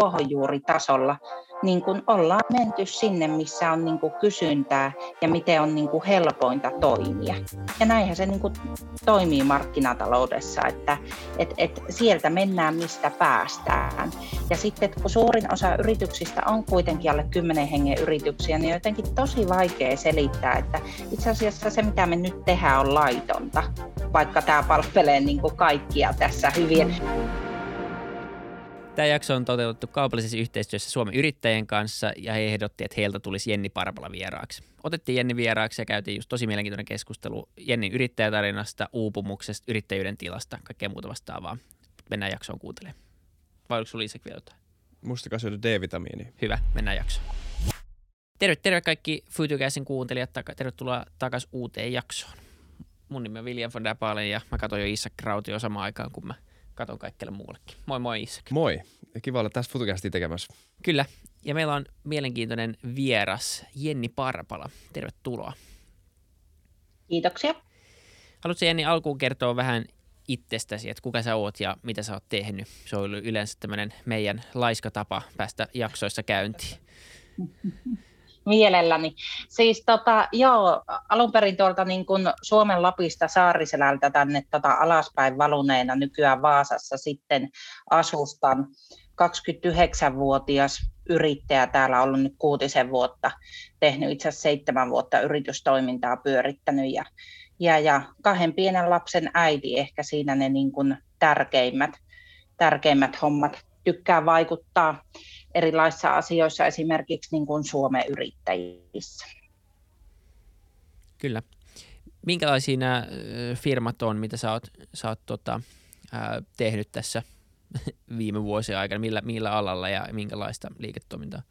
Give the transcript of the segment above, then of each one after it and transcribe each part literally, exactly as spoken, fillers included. ruohonjuuritasolla niin kun ollaan menty sinne, missä on niin kun kysyntää ja miten on niin kun helpointa toimia. Ja näinhän se niin kun toimii markkinataloudessa, että et, et sieltä mennään, mistä päästään. Ja sitten kun suurin osa yrityksistä on kuitenkin alle kymmenen hengen yrityksiä, niin on jotenkin tosi vaikea selittää, että itse asiassa se, mitä me nyt tehdään, on laitonta, vaikka tämä palvelee niin kun kaikkia tässä hyvin. Tämä jakso on toteutettu kaupallisessa yhteistyössä Suomen yrittäjien kanssa ja he ehdotti, että heiltä tulisi Jenni Parpala vieraaksi. Otettiin Jenni vieraaksi ja käytiin just tosi mielenkiintoinen keskustelu Jennin yrittäjätarinasta, uupumuksesta, yrittäjyyden tilasta, kaikkea muuta vastaavaa. Mennään jaksoon kuuntelemaan. Vai oliko sinulla Isak vielä jotain? Mustakaan syödä D-vitamiini. Hyvä, mennään jaksoon. Terve, terve kaikki Futucastin kuuntelijat. Tervetuloa takaisin uuteen jaksoon. Mun nimi on William von der Pahlen ja mä katson jo Isak Krautio samaan aikaan, kun mä katon kaikkelle muullekin. Moi moi Isak. Moi. Ja kiva olla tässä Futucastia tekemässä. Kyllä. Ja meillä on mielenkiintoinen vieras Jenni Parpala. Tervetuloa. Kiitoksia. Haluatko Jenni alkuun kertoa vähän itsestäsi, että kuka sä oot ja mitä sä oot tehnyt? Se on ollut yleensä tämmöinen meidän laiska tapa päästä jaksoissa käyntiin. Mielelläni. Siis tota, joo, alun perin tuolta niin kuin Suomen Lapista Saariselältä tänne tota, alaspäin valuneena nykyään Vaasassa sitten asustan. kaksikymmentäyhdeksänvuotias yrittäjä, täällä on ollut nyt kuutisen vuotta, tehnyt itse asiassa seitsemän vuotta yritystoimintaa pyörittänyt ja, ja, ja kahden pienen lapsen äiti, ehkä siinä ne niin kuin tärkeimmät, tärkeimmät hommat. Tykkää vaikuttaa erilaisissa asioissa, esimerkiksi niin kuin Suomen yrittäjissä. Kyllä. Minkälaisia nämä firmat on, mitä sä oot, sä oot tota, ää, tehnyt tässä viime vuosien aikana? Millä, millä alalla ja minkälaista liiketoimintaa?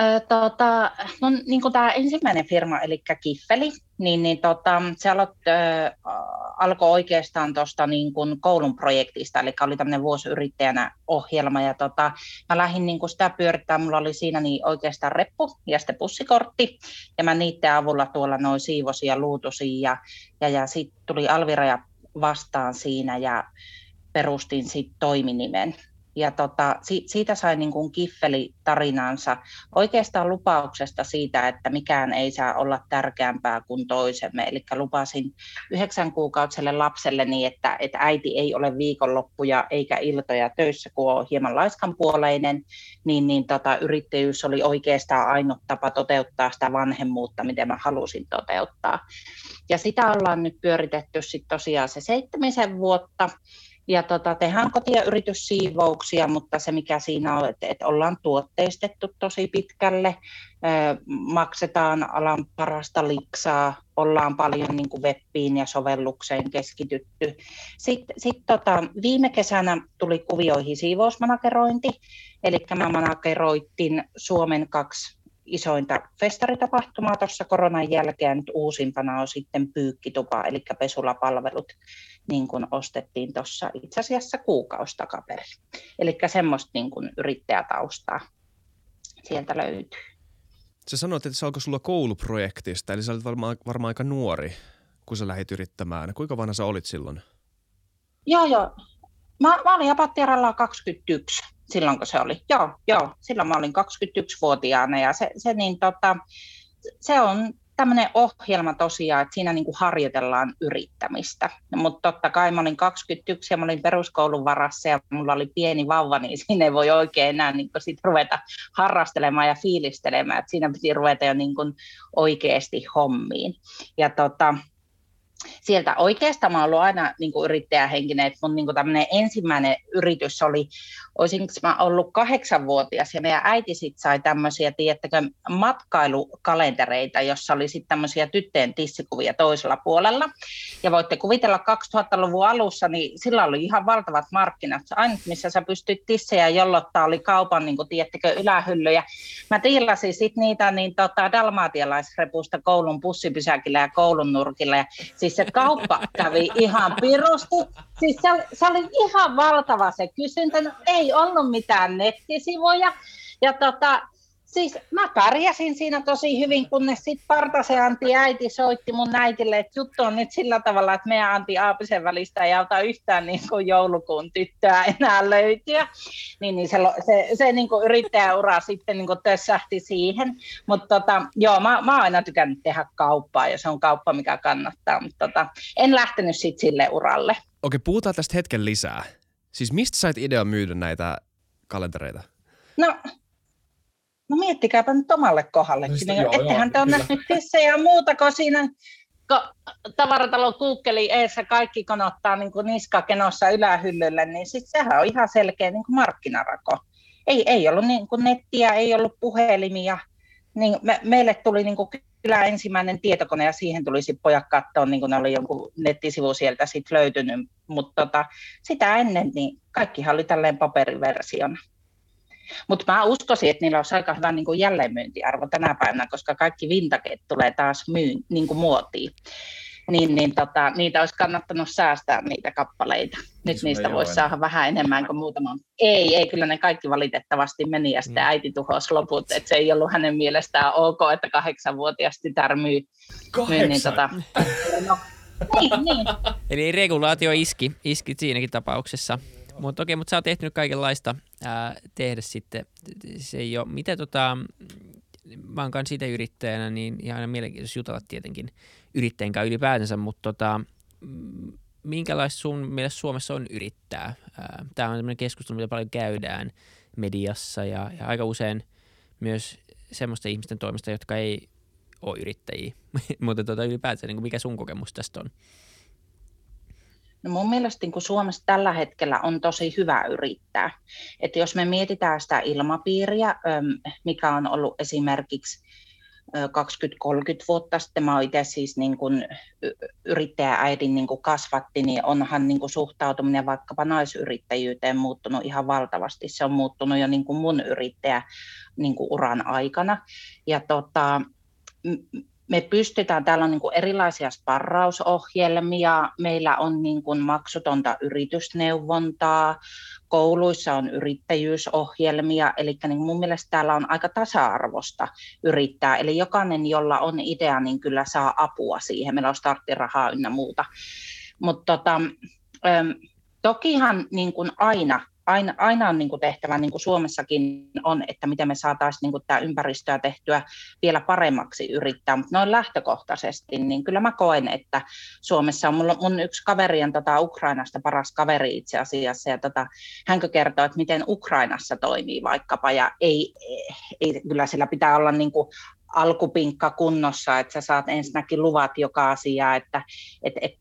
Öö, tota, no, niin kuin tämä ensimmäinen firma, eli Kiffeli, niin, niin tota, se aloitti, öö, alkoi oikeastaan tuosta niin kuin koulun projektista, eli oli tämmöinen vuosi yrittäjänä ohjelma, ja tota, mä lähdin niin kuin sitä pyörittämään, mulla oli siinä niin oikeastaan reppu ja sitten bussikortti, ja mä niiden avulla tuolla noin siivosin ja luutusin, ja, ja, ja sitten tuli alviraja vastaan siinä, ja perustin sitten toiminimen. Ja tota, siitä sai niin kuin Kiffeli tarinansa oikeastaan lupauksesta siitä, että mikään ei saa olla tärkeämpää kuin toisemme. Eli lupasin yhdeksän kuukaudelle lapselle niin, että, että äiti ei ole viikonloppuja eikä iltoja töissä, kun on hieman laiskanpuoleinen, niin, niin tota, yrittäjyys oli oikeastaan ainut tapa toteuttaa sitä vanhemmuutta, miten mä halusin toteuttaa. Ja sitä ollaan nyt pyöritetty sitten tosiaan se seitsemisen vuotta. Ja tota, tehdään koti- ja yrityssiivouksia, mutta se mikä siinä on, että, että ollaan tuotteistettu tosi pitkälle, öö, maksetaan alan parasta liksaa, ollaan paljon niin kuin webbiin ja sovellukseen keskitytty. Sitten sit, tota, viime kesänä tuli kuvioihin siivousmanagerointi, eli mä manageroitin Suomen kaksi isointa festaritapahtumaa tuossa koronan jälkeen. Nyt uusimpana on sitten pyykkitupa, eli pesulapalvelut, niin kuin ostettiin tuossa itse asiassa kuukausi takaperin. Eli semmoista niin kuin yrittäjätaustaa sieltä löytyy. Sä sanoit, että se alkoi sulla kouluprojektista, eli sä olit varmaan, varmaan aika nuori, kun sä lähdit yrittämään. Kuinka vanha sä olit silloin? Joo, joo. Mä, mä olin apattiaralla kaksikymmentäyksi silloin, kun se oli. Joo, joo. Silloin mä olin kaksikymmentäyksivuotiaana ja se, se, niin, tota, se on tämmöinen ohjelma tosiaan, että siinä niin kuin harjoitellaan yrittämistä, mutta totta kai mä olin kaksikymmentäyksi ja mä olin peruskoulun varassa ja mulla oli pieni vauva, niin siinä ei voi oikein enää niin kuin sit ruveta harrastelemaan ja fiilistelemään, että siinä piti ruveta jo niin kuin oikeasti hommiin. Ja tota, sieltä oikeastaan mä oon ollut aina niin kuin yrittäjähenkinen, että mun niin kuin tämmöinen ensimmäinen yritys oli, olisinko mä ollut kahdeksanvuotias ja meidän äiti sitten sai tämmöisiä, tiedättekö, matkailukalentereita, jossa oli sitten tämmöisiä tyttöjen tissikuvia toisella puolella. Ja voitte kuvitella kaksituhattaluvun alussa, niin sillä oli ihan valtavat markkinat. Ainut, missä sä pystyt tissejä jollottaa, oli kaupan, niin kuin tiedättekö, ylähyllyjä. Mä tiilasin sitten niitä niin tota, dalmaatialaisrepusta koulun bussipysäkillä ja koulun nurkilla ja siis se kauppa kävi ihan pirusti. Siis se, se oli ihan valtava se kysyntä. No, ei ollut mitään nettisivuja. Ja tota, siis mä pärjäsin siinä tosi hyvin, kunnes sitten Partasen Antti äiti soitti mun äitille, että juttu on nyt sillä tavalla, että meidän Antti Aapisen välistä ei auta yhtään niin kuin joulukuun tyttöä enää löytyä. Niin, niin se se, se niin kuin yrittäjäura sitten niin kuin tössähti siihen. Mutta tota, joo, mä, mä oon aina tykännyt tehdä kauppaa ja se on kauppa, mikä kannattaa, mutta tota, en lähtenyt sitten sille uralle. Okei, puhutaan tästä hetken lisää. Siis mistä sait idean myydä näitä kalentereita? No... No miettikääpä nyt omalle kohdallekin. Joo, ettehän joo, te ole nähnyt tissejä ja muuta, kun siinä kun tavaratalon kuukkeli eessä kaikki konottaa niin niskakenossa ylähyllylle, niin sit sehän on ihan selkeä niin markkinarako. Ei, ei ollut niin nettiä, ei ollut puhelimia. Niin me, meille tuli niin kyllä ensimmäinen tietokone ja siihen tuli sitten pojat katsoa, niin ne oli jonkun nettisivu sieltä sitten löytynyt. Mutta tota, sitä ennen niin kaikkihan oli tälleen paperiversiona. Mutta mä uskoisin, että niillä olisi aika hyvä niin kuin jälleenmyyntiarvo tänä päivänä, koska kaikki vintageet tulee taas myyn, niin kuin muotiin. Niin, niin tota, niitä olisi kannattanut säästää niitä kappaleita. Nyt se niistä voisi saada vähän enemmän kuin muutama. Ei, ei, kyllä ne kaikki valitettavasti meni ja sitten mm. äiti tuhosi loput. Että se ei ollut hänen mielestään ok, että kahdeksanvuotias tytär myy. Kahdeksan? Niin, tota, no, niin, niin. Eli regulaatio iski, iski siinäkin tapauksessa. Mutta okei, mutta sä oot ehtinyt kaikenlaista ää, tehdä sitten. Se ei ole, mitä tota, mä oon kanssa siitä yrittäjänä, niin ihan aina mielenkiintoista jutella tietenkin yrittäjän kanssa ylipäätänsä, mutta tota, minkälaista sun mielestä Suomessa on yrittää? Ää, tää on tämmöinen keskustelu, mitä paljon käydään mediassa ja, ja aika usein myös semmoisten ihmisten toimesta, jotka ei ole yrittäjiä, mutta tota, ylipäätänsä niin mikä sun kokemus tästä on? No mun mielestä niin Suomessa tällä hetkellä on tosi hyvä yrittää. Että jos me mietitään sitä ilmapiiriä, mikä on ollut esimerkiksi kaksikymmentä kolmekymmentä vuotta sitten, mä oon itse siis niin kuin yrittäjääidin niin kuin kasvatti, niin onhan niin kuin suhtautuminen vaikkapa naisyrittäjyyteen muuttunut ihan valtavasti. Se on muuttunut jo niin kuin mun yrittäjä niin kuin uran aikana. Ja tota... Me pystytään, täällä on niin kuin erilaisia sparrausohjelmia, meillä on niin kuin maksutonta yritysneuvontaa, kouluissa on yrittäjyysohjelmia, eli niin mun mielestä täällä on aika tasa-arvosta yrittää, eli jokainen, jolla on idea, niin kyllä saa apua siihen, meillä on starttirahaa ynnä muuta, mutta tota, tokihan niin kuin aina, Aina, aina on niin kuin tehtävä, niin kuin Suomessakin on, että miten me saataisiin niin kuin tämä ympäristöä tehtyä vielä paremmaksi yrittää, mutta noin lähtökohtaisesti, niin kyllä mä koen, että Suomessa on mulla, mun yksi kaveri on tota Ukrainasta paras kaveri itse asiassa, ja tota, hänkö kertoo, että miten Ukrainassa toimii vaikkapa, ja ei, ei kyllä sillä pitää olla niin kuin alkupinkka kunnossa, että sä saat ensinnäkin luvat joka asiaa, että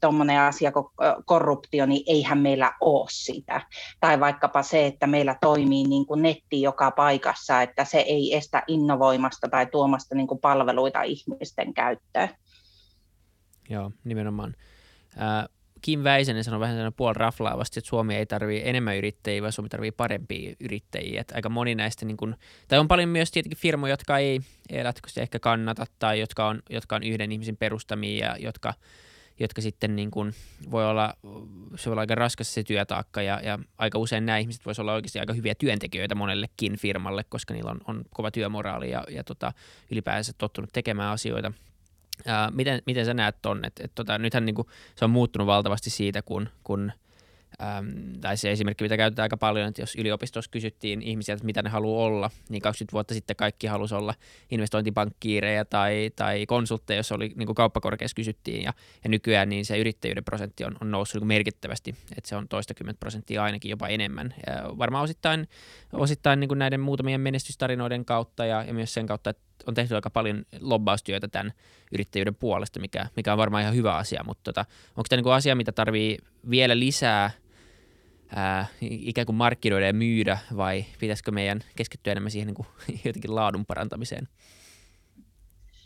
tuommoinen et, et asia kuin korruptio, niin eihän meillä ole sitä. Tai vaikkapa se, että meillä toimii niin kuin netti joka paikassa, että se ei estä innovoimasta tai tuomasta niin kuin palveluita ihmisten käyttöön. Joo, nimenomaan. Äh, Kim Väisänen sanoi vähän sellainen puoliraflaavasti, että Suomi ei tarvitse enemmän yrittäjiä, vaan Suomi tarvitsee parempia yrittäjiä. Että aika moni näistä, niin kun, tai on paljon myös tietenkin firmoja, jotka ei elätkösti ehkä kannata tai jotka on, jotka on yhden ihmisen perustamia ja jotka, jotka sitten niin kun voi olla, se voi olla aika raskas se työtaakka ja, ja aika usein nämä ihmiset voisivat olla oikeasti aika hyviä työntekijöitä monellekin firmalle, koska niillä on, on kova työmoraali ja, ja tota, ylipäänsä tottunut tekemään asioita. Ää, miten, miten sä näet ton? Et, et, tota, nythän niinku, se on muuttunut valtavasti siitä, kun, kun äm, tai se esimerkki, mitä käytetään aika paljon, että jos yliopistossa kysyttiin ihmisiä, mitä ne haluaa olla, niin kaksikymmentä vuotta sitten kaikki halusi olla investointipankkiirejä tai, tai konsultteja, jos oli niinku kauppakorkeassa kysyttiin, ja, ja nykyään niin se yrittäjyyden prosentti on, on noussut niinku merkittävästi, että se on toistakymmentä prosenttia ainakin jopa enemmän. Ja varmaan osittain, osittain niinku näiden muutamien menestystarinoiden kautta ja, ja myös sen kautta, että on tehty aika paljon lobbaustyötä tämän yrittäjyyden puolesta, mikä, mikä on varmaan ihan hyvä asia, mutta tota, onko tämä niinku asia, mitä tarvii vielä lisää ää, ikään kuin markkinoida ja myydä, vai pitäisikö meidän keskittyä enemmän siihen niinku, jotenkin laadun parantamiseen?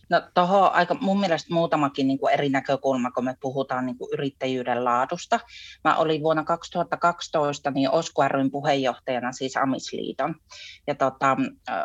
No tuohon aika mun mielestä muutamakin niin kuin eri näkökulma, kun me puhutaan niin kuin yrittäjyyden laadusta. Mä olin vuonna kaksituhattakaksitoista niin O S K U ry:n puheenjohtajana, siis Amisliiton. Ja tota,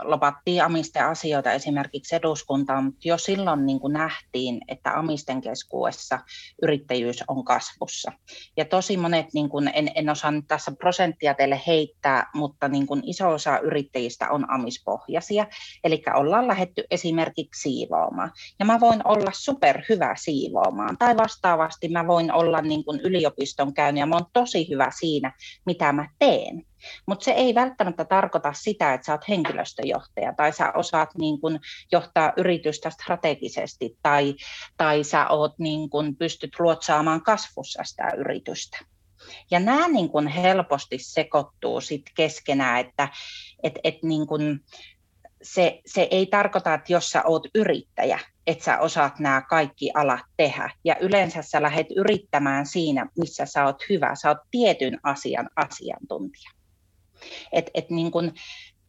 lopattiin amisten asioita esimerkiksi eduskuntaan, mutta jo silloin niin kuin nähtiin, että amisten keskuudessa yrittäjyys on kasvussa. Ja tosi monet, niin kuin, en, en osaa nyt tässä prosenttia teille heittää, mutta niin kuin iso osa yrittäjistä on amispohjaisia. Eli ollaan lähdetty esimerkiksi siivoamaan. Ja mä voin olla superhyvä siivoamaan. Tai vastaavasti mä voin olla niin kuin yliopiston käynyt ja mä oon tosi hyvä siinä, mitä mä teen. Mutta se ei välttämättä tarkoita sitä, että sä oot henkilöstöjohtaja tai sä osaat niin kun johtaa yritystä strategisesti tai, tai sä oot niin kun pystyt luotsaamaan kasvussa sitä yritystä. Ja nämä niin kun helposti sekoittuu sit keskenään, että et, et niin kun Se, se ei tarkoita, että jos sä oot yrittäjä, että sä osaat nämä kaikki alat tehdä. Ja yleensä sä lähdet yrittämään siinä, missä sä oot hyvä. Sä oot tietyn asian asiantuntija. Et, et niin kun,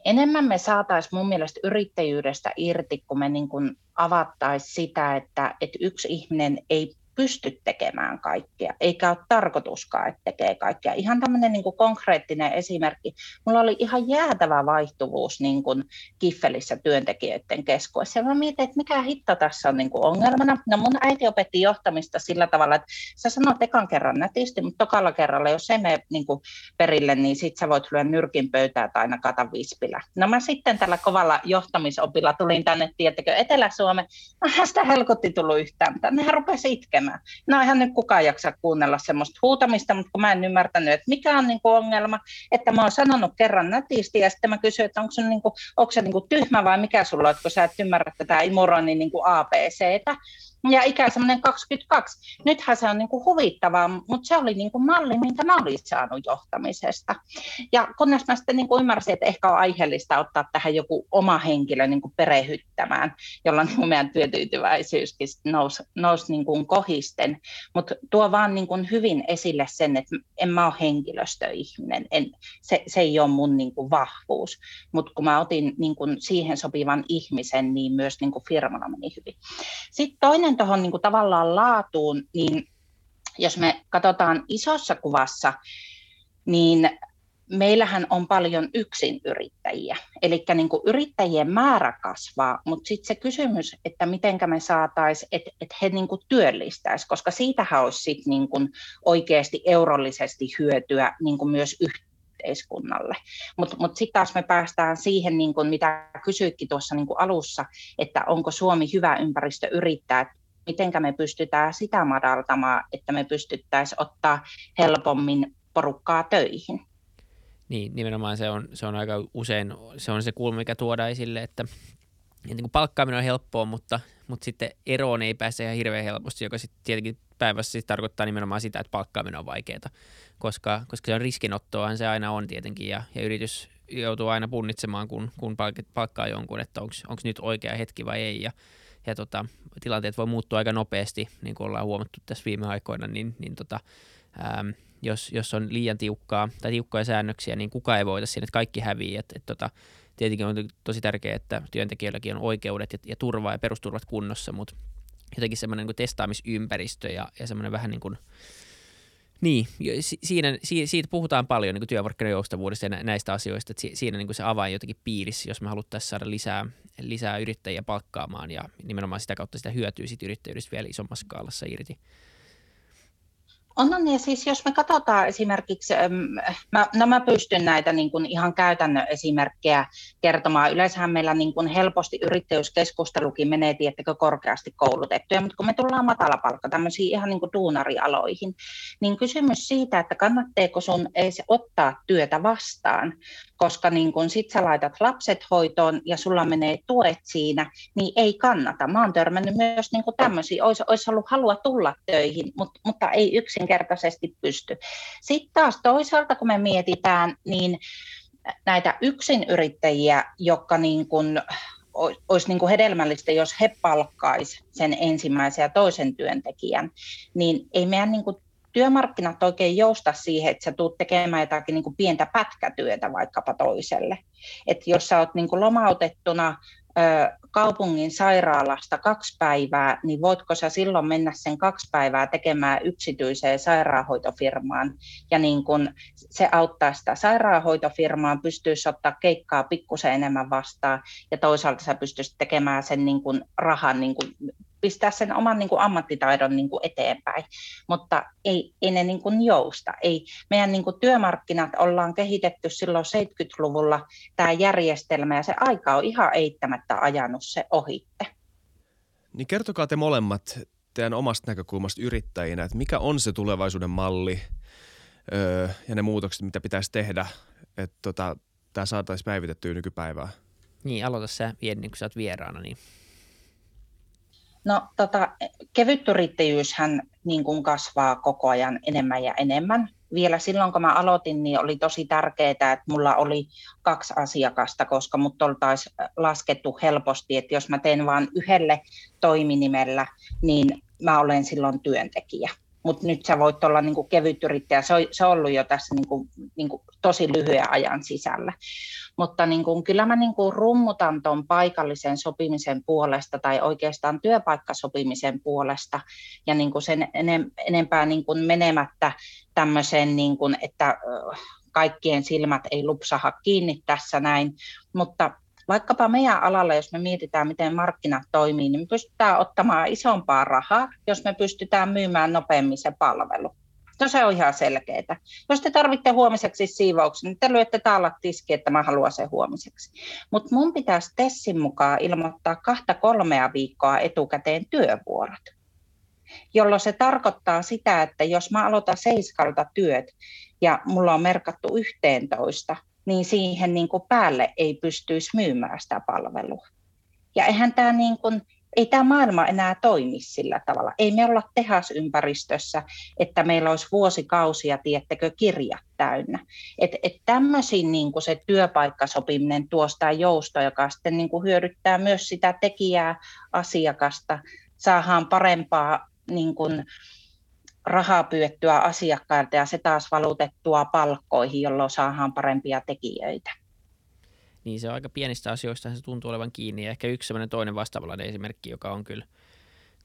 enemmän me saataisiin mun mielestä yrittäjyydestä irti, kun me niin kun avattaisiin sitä, että et yksi ihminen ei pysty tekemään kaikkea, eikä ole tarkoituskaan, että tekee kaikkea. Ihan tämmöinen niin kuin konkreettinen esimerkki. Mulla oli ihan jäätävä vaihtuvuus niin kuin Kiffelissä työntekijöiden keskuudessa. Mä mietin, että mikä hitto tässä on niin kuin ongelmana. No mun äiti opetti johtamista sillä tavalla, että sä sanot ekan kerran nätisti, mutta tokalla kerralla, jos ei mene niin kuin perille, niin sit sä voit lyödä nyrkin pöytää tai nakata vispillä. No mä sitten tällä kovalla johtamisopilla tulin tänne, tiettäkö, Etelä-Suomeen. Nohan sitä helkotti tullut yhtään. Nehän rupesi itkemään. No eihän nyt kukaan jaksa kuunnella semmoista huutamista, mutta kun mä en ymmärtänyt, että mikä on niinku ongelma, että mä oon sanonut kerran nätisti ja sitten mä kysyin, että onko se niinku, niinku tyhmä vai mikä sulla on, kun sä et ymmärrä tätä imuronin niinku A B C:tä. Ja ikä semmoinen kaksikymmentäkaksi. Nythän se on niin kuin huvittavaa, mutta se oli niin kuin malli, minkä mä olin saanut johtamisesta. Ja kunnes mä sitten niin kuin ymmärsin, että ehkä on aiheellista ottaa tähän joku oma henkilö niin kuin perehyttämään, jolloin niin kuin meidän työtyytyväisyyskin nousi, nousi niin kuin kohisten. Mutta tuo vaan niin kuin hyvin esille sen, että en mä ole henkilöstöihminen. En, se, se ei ole mun niin kuin vahvuus. Mutta kun mä otin niin kuin siihen sopivan ihmisen, niin myös niin kuin firmana meni hyvin. Sitten toinen tuohon niin kuin tavallaan laatuun, niin jos me katsotaan isossa kuvassa, niin meillähän on paljon yksinyrittäjiä. Eli niin kuin yrittäjien määrä kasvaa, mutta sitten se kysymys, että mitenkä me saataisiin, että et he niin kuin työllistäisi, koska siitähän olisi sit niin kuin oikeasti eurollisesti hyötyä niin kuin myös yhteydessä. Mutta mut sitten taas me päästään siihen, niin kun mitä kysyitkin tuossa niin kun alussa, että onko Suomi hyvä ympäristö yrittää, mitenkä me pystytään sitä madaltamaan, että me pystyttäisiin ottaa helpommin porukkaa töihin. Niin, nimenomaan se on, se on aika usein se, on se kulma, mikä tuodaan esille, että niin palkkaaminen on helppoa, mutta, mutta sitten eroon ei pääse ihan hirveän helposti, joka sitten tietenkin päivässä siis tarkoittaa nimenomaan sitä, että palkkaaminen on vaikeaa, koska, koska se on riskinottoahan se aina on tietenkin, ja, ja yritys joutuu aina punnitsemaan, kun, kun palkkaa jonkun, että onko nyt oikea hetki vai ei, ja, ja tota, tilanteet voi muuttua aika nopeasti, niin kuin ollaan huomattu tässä viime aikoina, niin, niin tota, äm, jos, jos on liian tiukkaa tai tiukkoja säännöksiä, niin kukaan ei voita siinä, että kaikki häviää, että et, tota, tietenkin on tosi tärkeää, että työntekijöilläkin on oikeudet ja, ja turva ja perusturvat kunnossa, mutta jotenkin semmoinen niin testaamisympäristö ja, ja semmoinen vähän niin kuin, niin, siinä, siitä puhutaan paljon niin työmarkkinajoustavuudesta ja näistä asioista, että siinä niin se avain jotenkin piirissä, jos me haluttaisiin saada lisää, lisää yrittäjiä palkkaamaan ja nimenomaan sitä kautta sitä hyötyy sit yrittäjyydestä vielä isommassa skaalassa irti. On, on ja siis jos me katsotaan esimerkiksi, mä, no mä pystyn näitä niin kuin ihan käytännön esimerkkejä kertomaan. Yleensähän meillä niin kuin helposti yrittäjyyskeskustelukin menee tiettäkö korkeasti koulutettuja, mutta kun me tullaan matalapalkka tämmöisiin ihan niin kuin duunarialoihin, niin kysymys siitä, että kannattaako sun edes ottaa työtä vastaan, koska niin kun sit sä laitat lapset hoitoon ja sulla menee tuet siinä, niin ei kannata. Mä oon törmännyt myös niin kuin tämmöisiä, olisi, olisi ollut halua tulla töihin, mutta, mutta ei yksin kertaisesti pysty. Sitten taas toisaalta, kun me mietitään, niin näitä yksinyrittäjiä, jotka niin kuin olisi niin kuin hedelmällistä, jos he palkkaisivat sen ensimmäisen ja toisen työntekijän, niin ei meidän niin kuin työmarkkinat oikein jousta siihen, että sä tuut tekemään jotakin niin kuin pientä pätkätyötä vaikkapa toiselle. Että jos sä oot niin kuin lomautettuna kaupungin sairaalasta kaksi päivää, niin voitko sä silloin mennä sen kaksi päivää tekemään yksityiseen sairaanhoitofirmaan, ja niin kun se auttaa sitä sairaanhoitofirmaa, pystyisi ottaa keikkaa pikkusen enemmän vastaan, ja toisaalta sä pystyisit tekemään sen niin kun rahan, niin kun pistää sen oman niin kun ammattitaidon niin kun eteenpäin, mutta ei, ei ne niin kun jousta. Ei. Meidän niin kun työmarkkinat ollaan kehitetty silloin seitsemänkymmentäluvulla tämä järjestelmä, ja se aika on ihan eittämättä ajanut se ohitte. Niin kertokaa te molemmat teidän omasta näkökulmasta yrittäjinä, että mikä on se tulevaisuuden malli öö, ja ne muutokset, mitä pitäisi tehdä, että tota, tämä saataisiin päivitettyä nykypäivää. Niin, aloita sä, Jenni, kun sä oot vieraana. Niin. No tota, kevytyrittäjyyshän niin kuin kasvaa koko ajan enemmän ja enemmän. Vielä silloin, kun mä aloitin, niin oli tosi tärkeää, että mulla oli kaksi asiakasta, koska mut oltaisiin laskettu helposti, että jos mä teen vain yhdelle toiminimellä, niin mä olen silloin työntekijä. Mutta nyt sä voit olla niinku kevytyrittäjä, se on, se on ollut jo tässä niinku, niinku tosi lyhyen ajan sisällä. Mutta niinku, kyllä mä niinku rummutan tuon paikallisen sopimisen puolesta tai oikeastaan työpaikkasopimisen puolesta ja niinku sen enempää niinku menemättä tämmöiseen, niinku, että kaikkien silmät ei lupsaha kiinni tässä näin, mutta vaikkapa meidän alalla, jos me mietitään, miten markkinat toimii, niin me pystytään ottamaan isompaa rahaa, jos me pystytään myymään nopeammin se palvelu. No se on ihan selkeää. Jos te tarvitte huomiseksi siivouksen, niin te lyötte täällä tiski, että mä haluan sen huomiseksi. Mutta mun pitäisi Tessin mukaan ilmoittaa kahta kolmea viikkoa etukäteen työvuorot, jolloin se tarkoittaa sitä, että jos mä aloitan seiskalta työt ja mulla on merkattu yhteentoista, niin siihen niin kuin päälle ei pystyisi myymään sitä palvelua. Ja eihän tämä, niin kuin, ei tämä maailma enää toimi sillä tavalla. Ei me olla tehasympäristössä, että meillä olisi vuosikausia, tiettäkö, kirjat täynnä. Että et tämmöisiin niin kuin se työpaikkasopiminen tuo sitä joustoa, joka sitten niin kuin hyödyttää myös sitä tekijää, asiakasta. Saadaan parempaa niin kuin rahaa pyydettyä asiakkailta ja se taas valutettua palkkoihin, jolloin saadaan parempia tekijöitä. Niin se on aika pienistä asioista, se tuntuu olevan kiinni. Ja ehkä yksi sellainen toinen vastaavallainen esimerkki, joka on kyllä,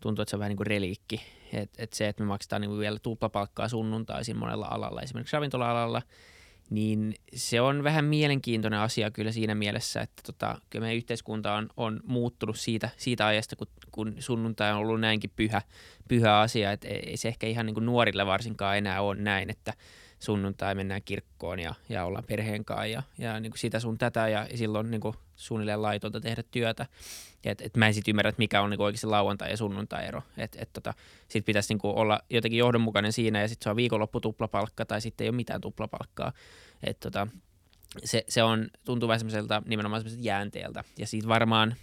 tuntuu, että se on vähän niin kuin reliikki. Et, et se, että me maksetaan niin vielä tuplapalkkaa sunnuntaisin monella alalla, esimerkiksi ravintola-alalla, niin se on vähän mielenkiintoinen asia kyllä siinä mielessä, että tota, kyllä meidän yhteiskunta on, on muuttunut siitä, siitä ajasta, kun, kun sunnuntai on ollut näinkin pyhä, pyhä asia, että ei se ehkä ihan niin kuin nuorilla varsinkaan enää ole näin, että sunnuntai mennään kirkkoon ja, ja ollaan perheen kanssa ja, ja niin kuin sitä sun tätä ja silloin niin kuin suunnilleen laitonta tehdä työtä. Et, et mä en sitten ymmärrä, että mikä on niin kuin oikeasti lauantai- ja sunnuntai-ero. Et, et tota, sitten pitäisi niin kuin olla jotenkin johdonmukainen siinä ja sitten se on viikonloppu tuplapalkka tai sitten ei ole mitään tuplapalkkaa. Et tota, se, se on, tuntuu vähän semmoiselta nimenomaan semmoiselta jäänteeltä ja siitä varmaan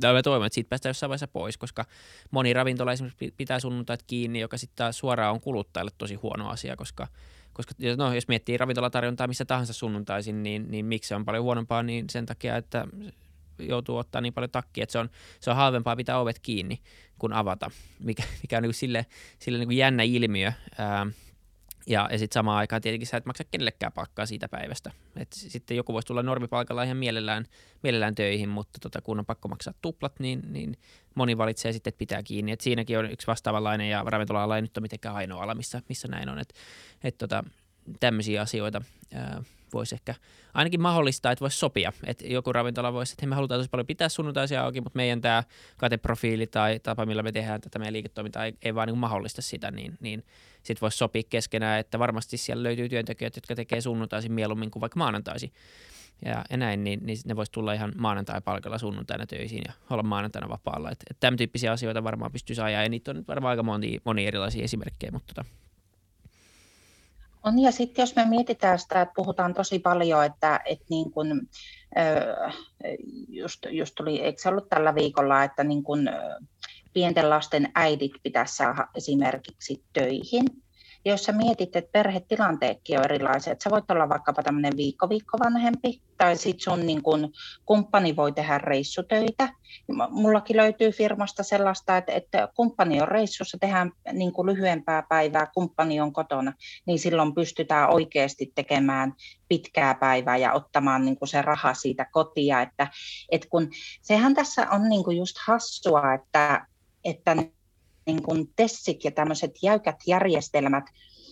tai mä toivon, että siitä päästään jossain vaiheessa pois, koska moni ravintola esimerkiksi pitää sunnuntait kiinni, joka sitten suoraan on kuluttajalle tosi huono asia, koska, koska no, jos miettii ravintolatarjontaa missä tahansa sunnuntaisin, niin, niin miksi se on paljon huonompaa, niin sen takia, että joutuu ottaa niin paljon takkia, että se on, se on halvempaa pitää ovet kiinni kuin avata, mikä, mikä on niin kuin sille, sille niin kuin jännä ilmiö. Ää, Ja, ja sitten samaan aikaan tietenkin sä et maksa kenellekään palkkaa siitä päivästä. Et sitten joku voisi tulla normipalkalla ihan mielellään, mielellään töihin, mutta tota, kun on pakko maksaa tuplat, niin, niin moni valitsee sitten, että pitää kiinni. Et siinäkin on yksi vastaavanlainen ja ravintola-ala ei nyt ole mitenkään ainoa ala, missä, missä näin on. Et, et tota, tämmöisiä asioita ää, voisi ehkä ainakin mahdollistaa, että voisi sopia. Et joku ravintola voisi, että me halutaan tosi paljon pitää sunnuntaisia auki, mutta meidän tämä kateprofiili tai tapa, millä me tehdään tätä meidän liiketoimintaa, ei, ei vaan niin mahdollista sitä, niin, niin sitten voisi sopia keskenään, että varmasti siellä löytyy työntekijät, jotka tekee sunnuntaisin mieluummin kuin vaikka maanantaisin. Ja, ja näin, niin, niin ne voisi tulla ihan maanantai-palkalla sunnuntaina töisiin ja olla maanantaina vapaalla. Et, et tämän tyyppisiä asioita varmaan pystyisi ajaa, ja niitä on varmaan aika moni, moni erilaisia esimerkkejä, mutta tota, on, ja sitten jos me mietitään sitä, että puhutaan tosi paljon, että, että niin kun, just, just tuli, eikö se ollut tällä viikolla, että niin kun pienten lasten äidit pitäisi saada esimerkiksi töihin, Ja jos sä mietit, että perhetilanteetkin on erilaiset, sä voit olla vaikkapa tämmöinen viikko-viikko vanhempi, tai sitten sun niin kun, kumppani voi tehdä reissutöitä. Mullakin löytyy firmasta sellaista, että, että kumppani on reissussa, tehdään niin kun lyhyempää päivää, kumppani on kotona, niin silloin pystytään oikeasti tekemään pitkää päivää ja ottamaan niin kun se raha siitä kotia. Että, et kun, sehän tässä on niin kun just hassua, että, että niin kun tessit ja tämmöiset jäykät järjestelmät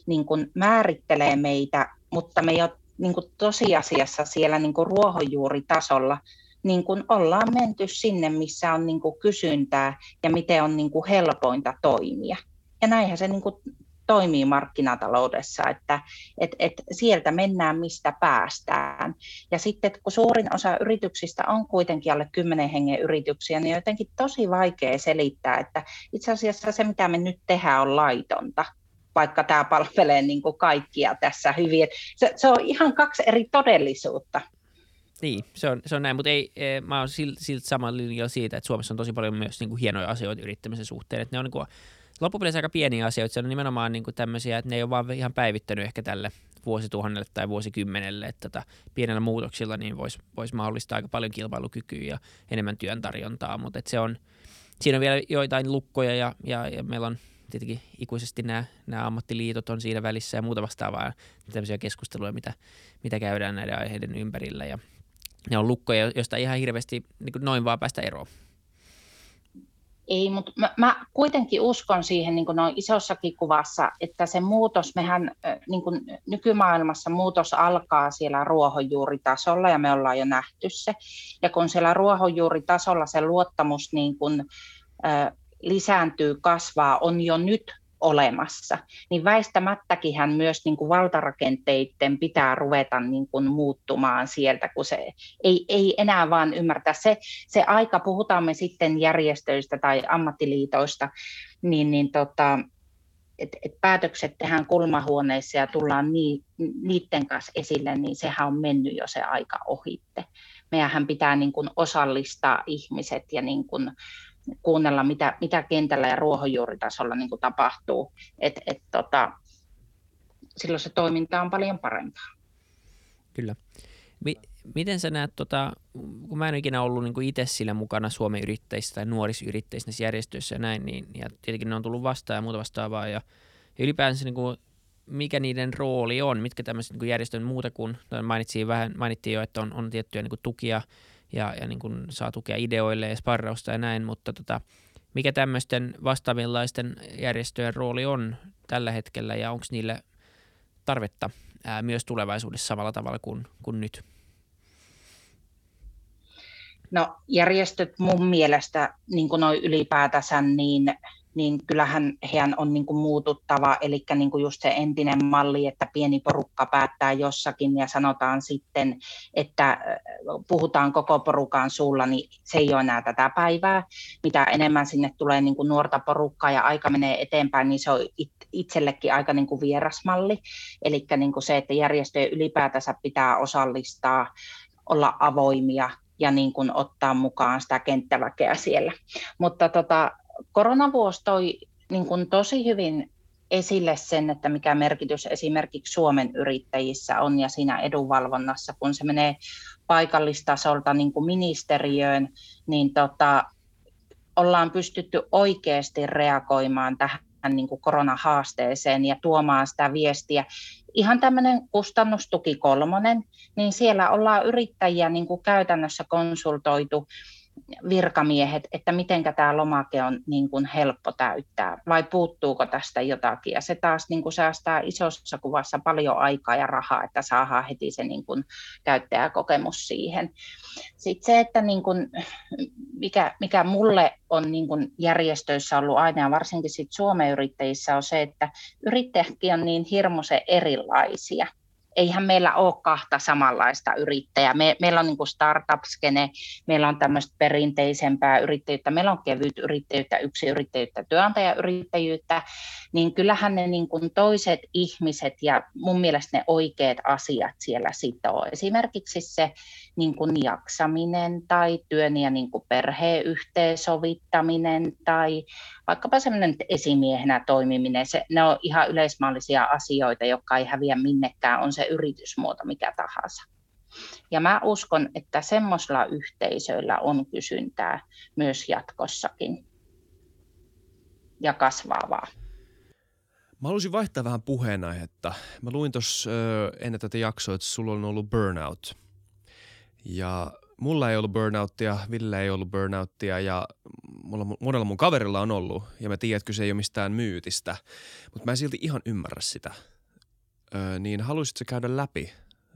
niin kun määrittelee meitä, mutta me ei ole niin kun tosiasiassa siellä niin kun ruohonjuuritasolla niin kun ollaan menty sinne, missä on niin kun kysyntää ja miten on niin kun helpointa toimia. Ja näinhän se niin kun toimii markkinataloudessa, että et, et sieltä mennään, mistä päästään. Ja sitten, kun suurin osa yrityksistä on kuitenkin alle kymmenen hengen yrityksiä, niin on jotenkin tosi vaikea selittää, että itse asiassa se, mitä me nyt tehdään, on laitonta, vaikka tämä palvelee niin kuin kaikkia tässä hyvin. Et se, se on ihan kaksi eri todellisuutta. Niin, se on, se on näin, mutta ei, e, mä oon silti silt samalla linjalla siitä, että Suomessa on tosi paljon myös niin kuin hienoja asioita yrittämisen suhteen, että ne on niin kuin loppupeleissä aika pieniä asioita, se on nimenomaan niin kuin tämmöisiä, että ne ei ole vaan ihan päivittänyt ehkä tälle vuosituhannelle tai vuosikymmenelle, että tota, pienellä muutoksilla niin voisi vois mahdollistaa aika paljon kilpailukykyä ja enemmän työn tarjontaa, mutta se on, siinä on vielä joitain lukkoja ja, ja, ja meillä on tietenkin ikuisesti nämä, nämä ammattiliitot on siinä välissä ja muuta vastaavaa tämmöisiä keskusteluja, mitä, mitä käydään näiden aiheiden ympärillä ja ne on lukkoja, joista ei ihan hirveästi niin kuin noin vaan päästä eroon. Ei, mutta mä, mä kuitenkin uskon siihen niin kuin noin isossakin kuvassa, että se muutos, mehän niin kuin nykymaailmassa muutos alkaa siellä ruohonjuuritasolla ja me ollaan jo nähty se. Ja kun siellä ruohonjuuritasolla se luottamus niin kuin, ö, lisääntyy, kasvaa, on jo nyt olemassa, niin väistämättäkinhän myös niin kuin valtarakenteiden pitää ruveta niin kuin muuttumaan sieltä, kun se ei, ei enää vaan ymmärtää se, se aika, puhutaan me sitten järjestöistä tai ammattiliitoista, niin, niin tota, et, et päätökset tehdään kulmahuoneissa ja tullaan ni, niiden kanssa esille, niin sehän on mennyt jo se aika ohitte. Meidänhän pitää niin kuin osallistaa ihmiset ja niin kuin kuunnella, mitä, mitä kentällä ja ruohonjuuritasolla niin kuin tapahtuu, et, et, tota, silloin se toiminta on paljon parempaa. Kyllä. Mi- miten sä näet, tota, kun mä en ikinä ollut niin kuin itse sillä mukana Suomen yrittäjissä tai nuorissa yrittäjissä näissä järjestöissä ja näin, niin ja tietenkin ne on tullut vastaan ja muuta vastaavaa, ja, ja ylipäänsä niin kuin, mikä niiden rooli on, mitkä tämmöiset niin kuin järjestön muuta kuin, mainittiin, vähän, mainittiin jo, että on, on tiettyjä niin kuin tukia, ja, ja niin kuin saa tukea ideoille ja sparrausta ja näin, mutta tota, mikä tämmöisten vastaavillaisten järjestöjen rooli on tällä hetkellä ja onko niille tarvetta ää, myös tulevaisuudessa samalla tavalla kuin, kuin nyt? No järjestöt mun mielestä, niin kuin noin ylipäätänsä, niin, niin kyllähän heidän on niin kuin muututtava, eli niin kuin just se entinen malli, että pieni porukka päättää jossakin ja sanotaan sitten, että puhutaan koko porukan suulla, niin se ei ole enää tätä päivää. Mitä enemmän sinne tulee niin kuin nuorta porukkaa ja aika menee eteenpäin, niin se on itsellekin aika niin kuin vieras malli. Eli niin kuin se, että järjestöjen ylipäätänsä pitää osallistaa, olla avoimia ja niin kuin ottaa mukaan sitä kenttäväkeä siellä. Mutta tota, koronavuosi toi niin kuin tosi hyvin esille sen, että mikä merkitys esimerkiksi Suomen yrittäjissä on ja siinä edunvalvonnassa, kun se menee paikallistasolta niin kuin ministeriöön, niin tota, ollaan pystytty oikeasti reagoimaan tähän niin kuin koronahaasteeseen ja tuomaan sitä viestiä. Ihan tämmöinen kustannustuki kolmonen, niin siellä ollaan yrittäjiä niin kuin käytännössä konsultoitu virkamiehet, että mitenkä tämä lomake on niin kuin helppo täyttää vai puuttuuko tästä jotakin. Ja se taas niin kuin säästää isossa kuvassa paljon aikaa ja rahaa, että saadaan heti se niin kuin käyttäjäkokemus siihen. Sitten se, että niin kuin, mikä, mikä mulle on niin kuin järjestöissä ollut aina ja varsinkin sit Suomen yrittäjissä on se, että yrittäjätkin on niin hirmuisen erilaisia. Eihän meillä ole kahta samanlaista yrittäjää. Me, meillä on niin kuin startup-skene, meillä on tämmöistä perinteisempää yrittäjyyttä, meillä on kevyt yrittäjyyttä, yksiyrittäjyyttä, työnantajayrittäjyyttä, niin kyllähän ne niin kuin toiset ihmiset ja mun mielestä ne oikeat asiat siellä sitten on. Esimerkiksi se niin kuin jaksaminen tai työn ja niin kuin perheen yhteensovittaminen tai vaikkapa semmoinen esimiehenä toimiminen, se, ne on ihan yleismaallisia asioita, jotka ei häviä minnekään, on se yritysmuoto mikä tahansa. Ja mä uskon, että semmoisilla yhteisöillä on kysyntää myös jatkossakin ja kasvavaa. Mä haluaisin vaihtaa vähän puheenaihetta. Mä luin tuossa ennen tätä jaksoa, että sulla on ollut burnout. Ja mulla ei ollut burnouttia, Ville ei ollut burnouttia ja mulla, monella mun kaverilla on ollut. Ja mä tiedän, että kyse ei ole mistään myytistä, mutta mä en silti ihan ymmärrä sitä. Ö, niin haluaisitko käydä läpi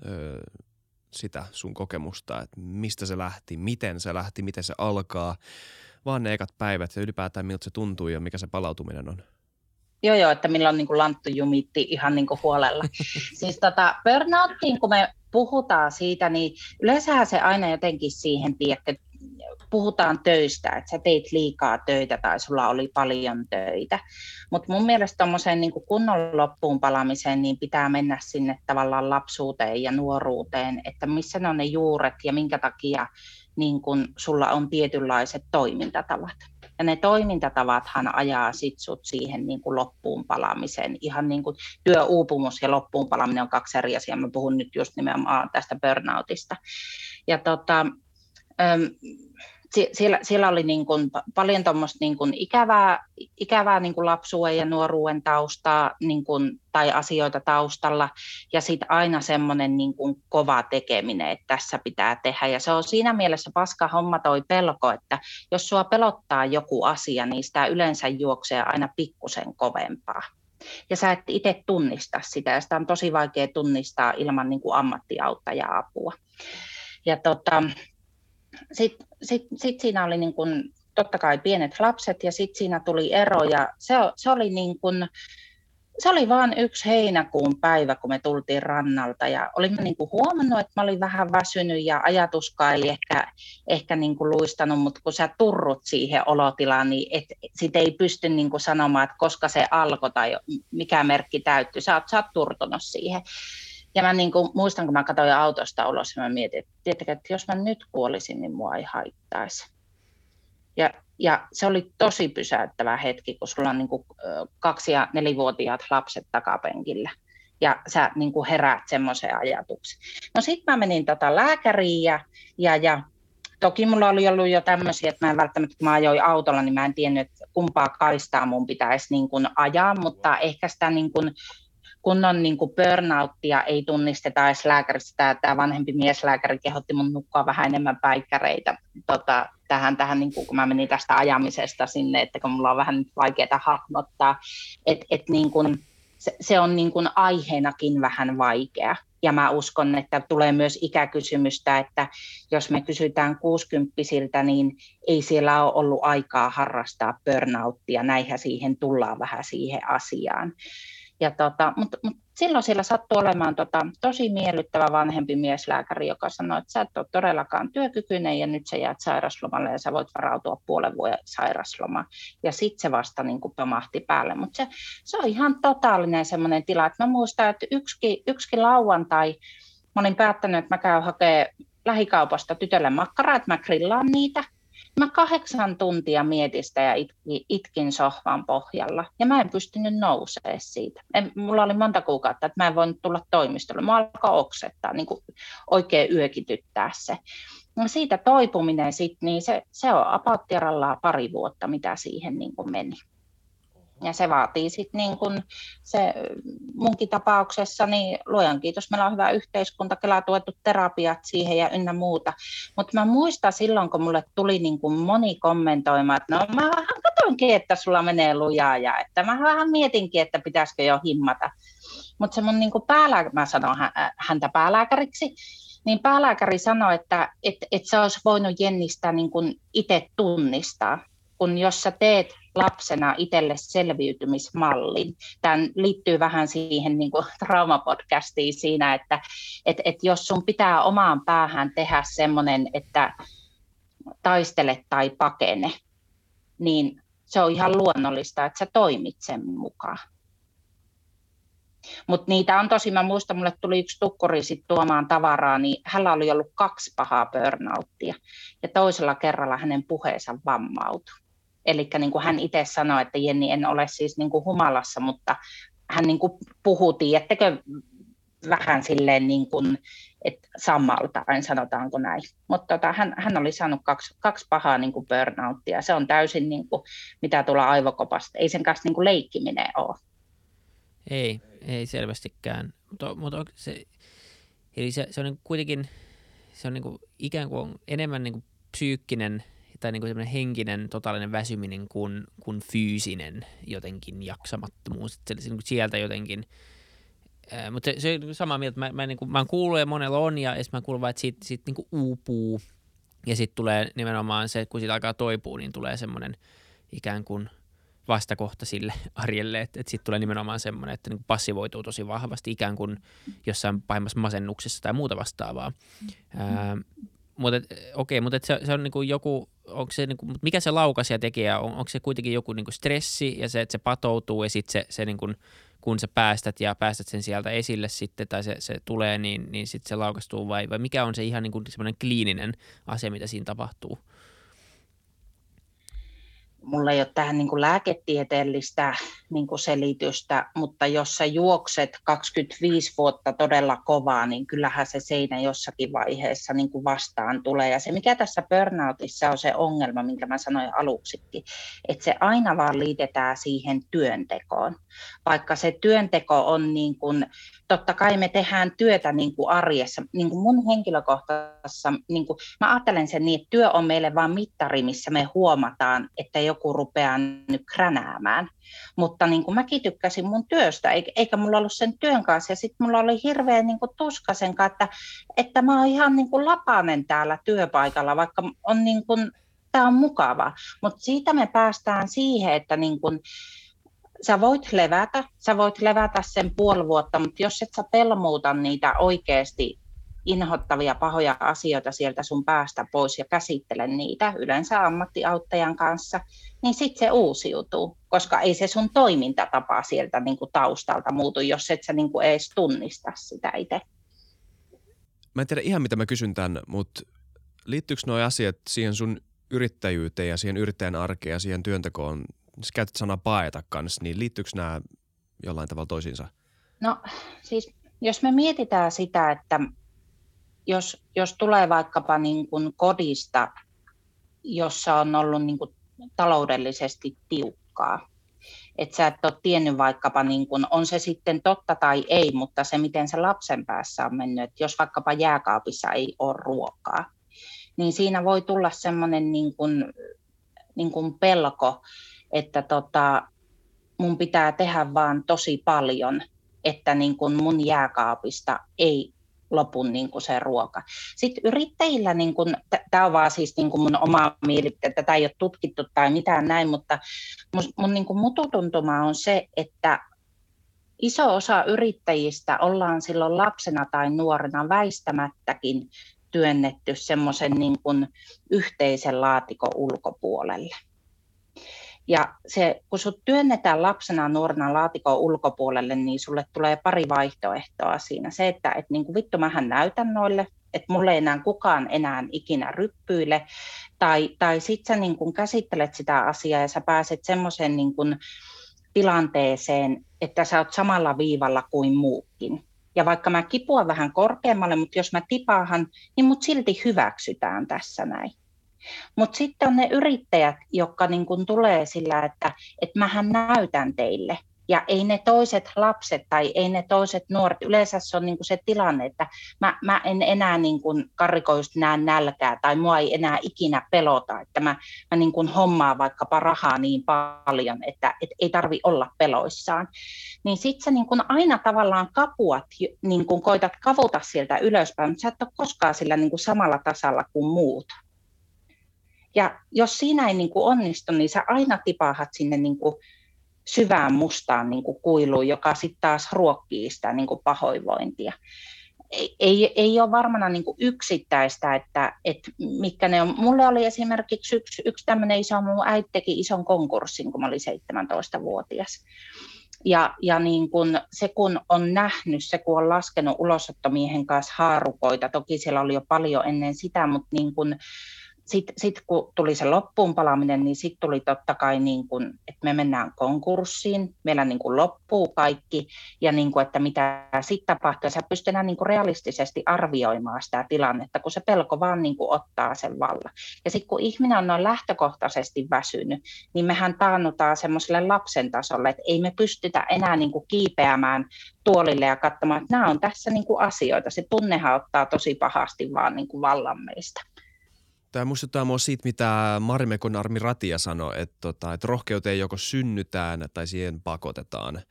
ö, sitä sun kokemusta, että mistä se lähti, miten se lähti, miten se alkaa, vaan ne ekat päivät ja ylipäätään miltä se tuntuu ja mikä se palautuminen on? Joo, joo, että milloin niin kuin lanttu jumitti ihan niin kuin huolella. Siis tota, burnouttiin, kun me puhutaan siitä, niin yleensähän se aina jotenkin siihen, tiedätkö, puhutaan töistä, että sä teit liikaa töitä tai sulla oli paljon töitä. Mutta mun mielestä tuommoiseen niin kuin kunnon loppuun palaamiseen niin pitää mennä sinne tavallaan lapsuuteen ja nuoruuteen, että missä ne on ne juuret ja minkä takia niin kuin sulla on tietynlaiset toimintatavat. Ja ne toimintatavathan ajaa sit sut siihen niin kuin loppuun palaamiseen. Ihan niin kuin työuupumus ja loppuun palaaminen on kaksi eri asiaa. Mä puhun nyt just nimenomaan tästä burnoutista. Ja tota, äm, siellä, siellä oli niin kuin paljon tuommoista niin kuin ikävää, ikävää niin kuin lapsuuden ja nuoruuden taustaa niin kuin, tai asioita taustalla. Ja sitten aina semmoinen niin kuin kova tekeminen, että tässä pitää tehdä. Ja se on siinä mielessä paska homma toi pelko, että jos sua pelottaa joku asia, niin sitä yleensä juoksee aina pikkusen kovempaa. Ja sä et itse tunnista sitä, ja sitä on tosi vaikea tunnistaa ilman niin kuin ammattiauttaja-apua. Ja tota... Sitten sit, sit siinä oli niin kun, totta kai pienet lapset ja sitten siinä tuli ero ja se, se oli niin kun, se oli vaan yksi heinäkuun päivä, kun me tultiin rannalta ja olin niin kun huomannut, että mä olin vähän väsynyt ja ajatuskaan ehkä, ehkä niin kun luistanut, mutta kun sä turrut siihen olotilaan, niin et, sit ei pysty niin kun sanomaan, että koska se alkoi tai mikä merkki täyttyi, sä oot, sä oot turtunut siihen. Ja mä niin kuin, muistan, kun mä katsoin autosta ulos ja mä mietin, että, tietäkö, että jos mä nyt kuolisin, niin mua ei haittaisi. Ja, ja se oli tosi pysäyttävä hetki, kun sulla on niin kuin kaksi- ja nelivuotiaat lapset takapenkillä. Ja sä niin kuin heräät semmoiseen ajatukseen. No sit mä menin tota lääkäriin ja, ja, ja toki mulla oli ollut jo tämmöisiä, että mä en välttämättä, kun mä ajoin autolla, niin mä en tiennyt, että kumpaa kaistaa mun pitäisi niin kuin ajaa, mutta ehkä sitä niin kuin kun on niin kuin burnouttia, ei tunnisteta edes lääkäristä. Tämä vanhempi mieslääkäri kehotti mun nukkua vähän enemmän päikkäreitä tota, tähän, tähän niin kuin, kun mä menin tästä ajamisesta sinne, että kun mulla on vähän vaikeaa hahmottaa, että et niin kuin se, se on niin kuin aiheenakin vähän vaikea. Ja mä uskon, että tulee myös ikäkysymystä, että jos me kysytään kuuskymppisiltä, niin ei siellä ole ollut aikaa harrastaa burnouttia. Näinhän siihen tullaan vähän siihen asiaan. Tota, mutta mut silloin siellä sattui olemaan tota, tosi miellyttävä vanhempi mieslääkäri, joka sanoi, että sä et ole todellakaan työkykyinen ja nyt sä jäät sairaslomalle ja sä voit varautua puolen vuoden sairaslomaan. Ja sitten se vasta niin kuin pamahti päälle. Mutta se, se on ihan totaalinen semmoinen tila. Et mä muistan, että yksikin, yksikin lauantai mä olin päättänyt, että mä käyn hakemaan lähikaupasta tytölle makkaraa, että mä grillaan niitä. Mä kahdeksan tuntia mietin sitä ja itkin, itkin sohvan pohjalla ja mä en pystynyt nousemaan siitä. En, mulla oli monta kuukautta, että mä en voinut tulla toimistolle. Mä alkoi oksettaa, niin kuin oikein yökityttää se. No siitä toipuminen sitten, niin se, se on apauttirallaa pari vuotta, mitä siihen niin kuin meni. Ja se vaatii sitten niin kuin se munkin tapauksessa, niin luojan kiitos, meillä on hyvä yhteiskunta, Kela tuettu terapiat siihen ja ynnä muuta. Mutta mä muistan silloin, kun mulle tuli niin kuin moni kommentoimaan, että no mä vähän katoinkin, että sulla menee lujaa ja että mä vähän mietinkin, että pitäisikö jo himmata. Mutta se mun niin kuin päälää, mä sanon häntä päälääkäriksi, niin päälääkäri sanoi, että et, et sä olisi voinut Jennistä niin kuin itse tunnistaa, kun jos sä teet lapsena itselle selviytymismallin. Tämä liittyy vähän siihen niin kuin traumapodcastiin siinä, että et, et jos sun pitää omaan päähän tehdä semmoinen, että taistele tai pakene, niin se on ihan luonnollista, että sä toimit sen mukaan. Mutta niitä on tosi, mä muistan, mulle tuli yksi tukkuri sit tuomaan tavaraa, niin hänellä oli ollut kaksi pahaa burnouttia ja toisella kerralla hänen puheensa vammautui. Eli niin kuin hän itse sanoi, että Jenni, en ole siis niin kuin humalassa, mutta hän niin kuin puhuu, tiedättekö, vähän silleen niin kuin, että sammaltain, sanotaanko näin. Mutta tota, hän, hän oli saanut kaksi, kaksi pahaa niin kuin burnouttia. Se on täysin, niin kuin, mitä tulee aivokopasta. Ei sen kanssa niin kuin leikkiminen ole. Ei, ei selvästikään. Mutta, mutta se, eli se, se on kuitenkin se on niin kuin ikään kuin on enemmän niin kuin psyykkinen tai niin kuin semmoinen henkinen totaalinen väsyminen kuin, kuin fyysinen jotenkin jaksamattomuus. Se, se, niin kuin sieltä jotenkin. Mutta se, se on samaa mieltä. Mä, mä, niin kuin, mä oon kuullut ja monella on, ja sitten mä oon kuullut vaan, että siitä, siitä niin kuin uupuu. Ja sitten tulee nimenomaan se, kun siitä alkaa toipua, niin tulee semmoinen ikään kuin vastakohta sille arjelle. Että et sitten tulee nimenomaan semmoinen, että niin kuin passivoituu tosi vahvasti ikään kuin jossain pahimmassa masennuksessa tai muuta vastaavaa. Mm. Mutta okei, mutta se, se on niin kuin joku, onko se, niin kuin, mikä se laukaisija tekijä on? Onko se kuitenkin joku niin kuin stressi ja se, että se patoutuu ja sitten se, se niin kuin, kun sä päästät ja päästät sen sieltä esille sitten tai se, se tulee, niin, niin sitten se laukastuu vai, vai mikä on se ihan niin kuin semmoinen kliininen asia, mitä siinä tapahtuu? Mulla ei ole tähän niin kuin lääketieteellistä niin kuin selitystä, mutta jos sä juokset kaksikymmentäviisi vuotta todella kovaa, niin kyllähän se seinä jossakin vaiheessa niin kuin vastaan tulee. Ja se, mikä tässä burnoutissa on se ongelma, minkä mä sanoin aluksikin, että se aina vaan liitetään siihen työntekoon. Vaikka se työnteko on, niin kuin, totta kai me tehdään työtä niin kuin arjessa. Niin kuin mun henkilökohtaisessa, niin kuin, mä ajattelen sen niin, että työ on meille vaan mittari, missä me huomataan, että joku rupeaa nyt kränäämään. Mutta niin kuin mäkin tykkäsin mun työstä, eikä mulla ollut sen työn kanssa. Ja sitten mulla oli hirveä niin kuin tuska sen kanssa, että, että mä oon ihan niin kuin lapanen täällä työpaikalla, vaikka on niin kuin, tää on mukava. Mutta siitä me päästään siihen, että niin kuin, sä voit levätä, sä voit levätä sen puoli vuotta, mutta jos et sä pelmuuta niitä oikeasti inhottavia pahoja asioita sieltä sun päästä pois ja käsittele niitä yleensä ammattiauttajan kanssa, niin sitten se uusiutuu, koska ei se sun toimintatapa sieltä niinku taustalta muutu, jos et sä niinku edes tunnista sitä itse. Mä en tiedä ihan mitä mä kysyn tämän, mutta liittyykö nuo asiat siihen sun yrittäjyyteen ja siihen yrittäjän arkeen ja siihen työntekoon? Jos käytät sanaa paeta kanssa, niin liittyykö nämä jollain tavalla toisiinsa? No siis jos me mietitään sitä, että jos, jos tulee vaikkapa niin kuin kodista, jossa on ollut niin kuin taloudellisesti tiukkaa, että sä et ole tiennyt vaikkapa, niin kuin, on se sitten totta tai ei, mutta se miten se lapsen päässä on mennyt, että jos vaikkapa jääkaapissa ei ole ruokaa, niin siinä voi tulla semmoinen niin kuin, niin kuin pelko, että tota, mun pitää tehdä vaan tosi paljon, että niin kun mun jääkaapista ei lopu niin kun se ruoka. Sitten yrittäjillä, niin tämä on vaan siis niin kun mun oma mielipide, tätä ei ole tutkittu tai mitään näin, mutta mun, mun niin kun mututuntuma on se, että iso osa yrittäjistä ollaan silloin lapsena tai nuorena väistämättäkin työnnetty semmoisen niin kun yhteisen laatikon ulkopuolelle. Ja se, kun sut työnnetään lapsena nuorena laatikon ulkopuolelle, niin sulle tulee pari vaihtoehtoa siinä. Se, että et niin kuin vittu mähän näytän noille, että mulle ei enää kukaan enää ikinä ryppyile. Tai, tai sit sä niin kuin käsittelet sitä asiaa ja sä pääset semmoiseen niin kuin tilanteeseen, että sä oot samalla viivalla kuin muukin. Ja vaikka mä kipuan vähän korkeammalle, mutta jos mä tipaahan, niin mut silti hyväksytään tässä näin. Mutta sitten on ne yrittäjät, jotka niin kun tulee sillä, että et mähän näytän teille. Ja ei ne toiset lapset tai ei ne toiset nuoret, yleensä se on niin kun se tilanne, että mä, mä en enää niin kun karikoista nää nälkää tai mua ei enää ikinä pelota. Että mä, mä niin kun hommaan vaikkapa rahaa niin paljon, että et ei tarvi olla peloissaan. Niin sitten sä niin kun aina tavallaan kapuat, niin kun koitat kavuta sieltä ylöspäin, mutta sä et ole koskaan sillä niin kun samalla tasalla kuin muut. Ja jos siinä ei niin kuin onnistu, niin sä aina tipaahat sinne niin kuin syvään mustaan niin kuin kuiluun, joka sitten taas ruokkii sitä niin kuin pahoinvointia. Ei, ei, ei ole varmana niin kuin yksittäistä, että, että mitkä ne on. Mulle oli esimerkiksi yksi, yksi tämmöinen iso, mun äiti teki ison konkurssin, kun mä olin seitsemäntoistavuotias. Ja, ja niin kun se kun on nähnyt, se kun on laskenut ulosottomiehen kanssa haarukoita, toki siellä oli jo paljon ennen sitä, mutta niin kun Sitten sit, kun tuli se loppuun palaaminen, niin sitten tuli totta kai, niin kun, että me mennään konkurssiin, meillä niin kun loppuu kaikki ja niin kun, että mitä sitten tapahtuu. Ja sä pystyt enää niin kun realistisesti arvioimaan sitä tilannetta, kun se pelko vaan niin kun ottaa sen vallan. Ja sitten kun ihminen on noin lähtökohtaisesti väsynyt, niin mehän taannutaan semmoiselle lapsen tasolle, että ei me pystytä enää niin kun kiipeämään tuolille ja katsomaan, että nämä on tässä niin kun asioita. Se tunnehan ottaa tosi pahasti vaan niin kun vallan meistä. Tämä muistuttaa mua siitä, mitä Marimekon Armi Ratia sanoi, että, tota, että rohkeuteen joko synnytään tai siihen pakotetaan.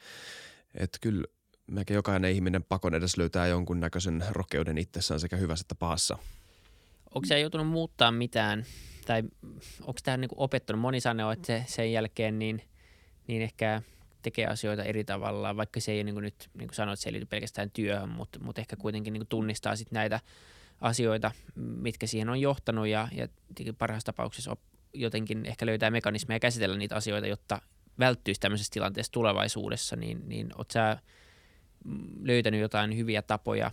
Että kyllä melkein jokainen ihminen pakon edes löytää jonkunnäköisen rohkeuden itsessään sekä hyvässä että pahassa. Onko sä joutunut muuttaa mitään tai onko tämä niinku opettanut? Moni sanoo, että se, sen jälkeen niin, niin ehkä tekee asioita eri tavalla, vaikka se ei niinku nyt niinku sanoit, se ei liity pelkästään työhön, mutta, mutta ehkä kuitenkin niinku tunnistaa sit näitä asioita, mitkä siihen on johtanut ja, ja parhaassa tapauksessa jotenkin ehkä löytää mekanismeja käsitellä niitä asioita, jotta välttyisi tämmöisessä tilanteessa tulevaisuudessa, niin, niin oot sä löytänyt jotain hyviä tapoja,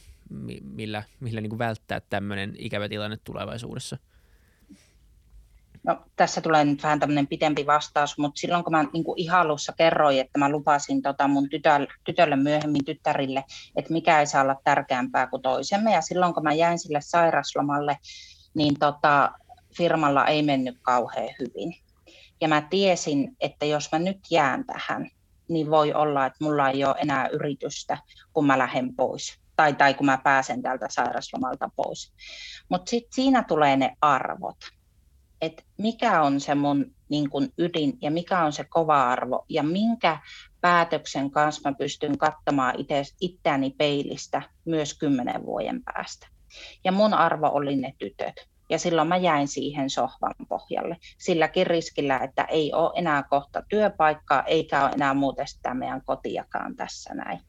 millä, millä niin kuin välttää tämmöinen ikävä tilanne tulevaisuudessa? No, tässä tulee nyt vähän tämmöinen pitempi vastaus, mutta silloin kun mä niin kuin ihan alussa kerroin, että mä lupasin tota mun tytölle, tytölle myöhemmin tyttärille, että mikä ei saa olla tärkeämpää kuin toisemme. Ja silloin kun mä jäin sille sairaslomalle, niin tota, firmalla ei mennyt kauhean hyvin. Ja mä tiesin, että jos mä nyt jään tähän, niin voi olla, että mulla ei ole enää yritystä, kun mä lähden pois. Tai, tai kun mä pääsen tältä sairaslomalta pois. Mutta sitten siinä tulee ne arvot. Että mikä on se mun niin kun ydin ja mikä on se kova arvo ja minkä päätöksen kanssa mä pystyn katsomaan itse, itseäni peilistä myös kymmenen vuoden päästä. Ja mun arvo oli ne tytöt. Ja silloin mä jäin siihen sohvan pohjalle silläkin riskillä, että ei ole enää kohta työpaikkaa eikä ole enää muuten sitä meidän kotiakaan tässä näin.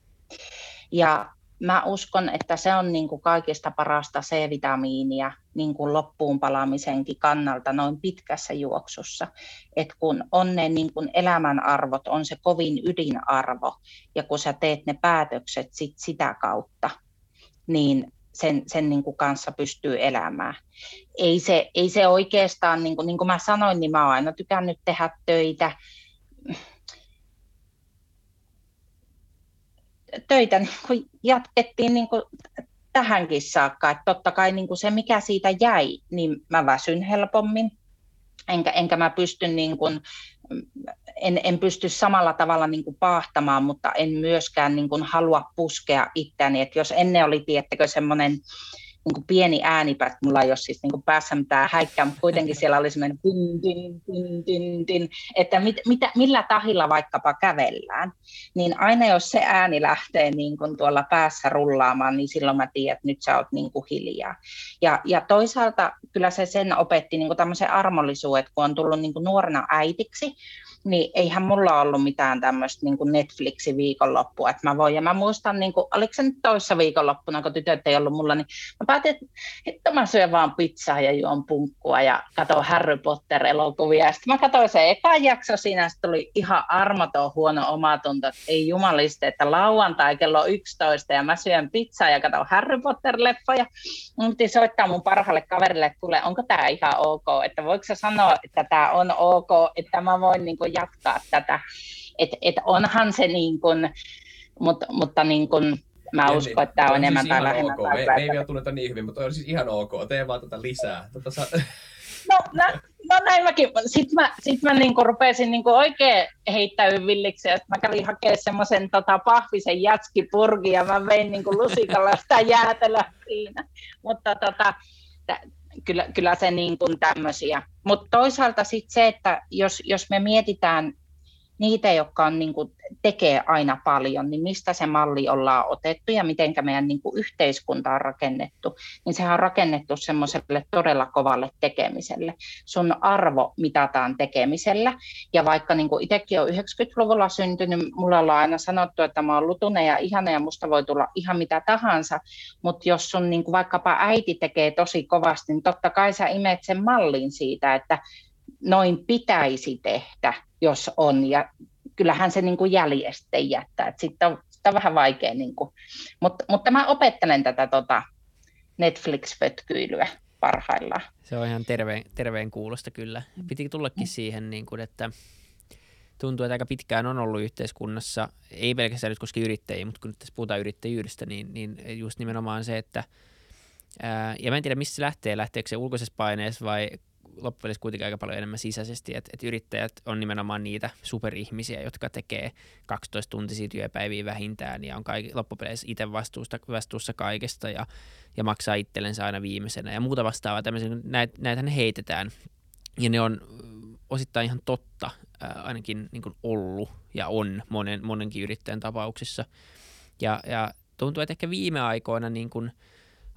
Ja mä uskon, että se on niin kuin kaikista parasta C-vitamiinia niin kuin loppuun palaamisenkin kannalta noin pitkässä juoksussa. Et kun on ne niin kuin elämän arvot, on se kovin ydinarvo ja kun sä teet ne päätökset sit sitä kautta, niin sen, sen niin kuin kanssa pystyy elämään. Ei se, ei se oikeastaan, niin kuin, niin kuin mä sanoin, niin mä oon aina tykännyt tehdä töitä. Töitä niin kuin jatkettiin niin kuin tähänkin saakka, että totta kai niin kuin se mikä siitä jäi, niin mä väsyn helpommin, enkä, enkä mä pysty, niin kuin, en, en pysty samalla tavalla niin kuin paahtamaan, mutta en myöskään niin kuin halua puskea itseäni, että jos ennen oli, tiettäkö, semmoinen niin kuin pieni äänipäät, mulla ei ole siis niin kuin päässä mitään häikkää, mutta kuitenkin siellä oli semmoinen tin, tin, tin, tin, tin, että mit, mitä, millä tahilla vaikkapa kävellään, niin aina jos se ääni lähtee niin kuin tuolla päässä rullaamaan, niin silloin mä tiedän, että nyt sä oot niin kuin hiljaa. Ja, ja toisaalta kyllä se sen opetti niin kuin tämmöisen armollisuuden, että kun on tullut niin kuin nuorena äitiksi, niin eihän mulla ollut mitään tämmöistä niin kuin Netflixin viikonloppua, että mä voin, ja mä muistan, niin kuin, oliko se nyt toissa viikonloppuna, kun tytöt ei ollut mulla, niin mä päätin, että mä syön vaan pizzaa ja juon punkkua ja katson Harry Potter-elokuvia, ja sitten mä katsoin sen ekan jakso, siinä tuli ihan armoton huono omatunto, että ei jumaliste, että lauantai kello yksitoista, ja mä syön pizzaa ja katson Harry Potter-leffoja, mun piti soittaa mun parhaalle kaverille, että kuule, onko tää ihan ok, että voiko sä sanoa, että tää on ok, että mä voin niin kuin jatkaa tätä, että et onhan se niin kuin, mut, mutta niin kuin mä ja uskon, että tämä on enemmän siis tai vähemmän. Okay. Me, me ei vielä tunneta niin hyvin, mutta on siis ihan ok, tee vaan tätä lisää. Tota saa... No, no, no näin mäkin, sitten mä, sit mä niinku rupesin niinku oikein heittäyyn villiksi, että mä kävin hakemaan semmoisen tota, pahvisen jätskipurkin ja mä vein niinku lusikalla sitä jäätelöä siinä, mutta tota... T- Kyllä, kyllä se niin kuin tämmöisiä. Mutta toisaalta sitten se, että jos, jos me mietitään niitä, jotka on niin kuin tekee aina paljon, niin mistä se malli ollaan otettu ja miten meidän niin kuin yhteiskunta on rakennettu, niin sehän on rakennettu semmoiselle todella kovalle tekemiselle. Sun arvo mitataan tekemisellä. Ja vaikka niin kuin itsekin olen yhdeksänkymmentäluvulla syntynyt, mulla on aina sanottu, että mä oon lutunen ja ihana ja musta voi tulla ihan mitä tahansa, mutta jos sun niin kuin vaikkapa äiti tekee tosi kovasti, niin totta kai sä imet sen mallin siitä, että noin pitäisi tehdä, jos on, ja kyllähän se niin kuin jälje sitten jättää. Sitten on, sit on vähän vaikea, niin kuin. Mut, mutta mä opettelen tätä tota Netflix-pötkyilyä. parhaillaan. Se on ihan terveen, terveen kuulosta kyllä. Piti tullakin siihen, niin kuin, että tuntuu, että aika pitkään on ollut yhteiskunnassa, ei pelkästään nyt koske yrittäjiä, mutta kun nyt tässä puhutaan yrittäjyydestä, niin, niin just nimenomaan se, että ää, ja mä en tiedä, missä se lähtee, lähteekö se ulkoisessa paineessa vai loppujen kuitenkin aika paljon enemmän sisäisesti, että, että yrittäjät on nimenomaan niitä superihmisiä, jotka tekee kaksitoista tuntisia työpäiviä vähintään ja on kaikki, loppupeleissä itse vastuusta, vastuussa kaikesta ja, ja maksaa itsellensä aina viimeisenä ja muuta vastaavaa tämmöisiä, näit, näitähän heitetään ja ne on osittain ihan totta ää, ainakin niin kuin ollut ja on monen, monenkin yrittäjän tapauksissa ja, ja tuntuu, että ehkä viime aikoina niin kuin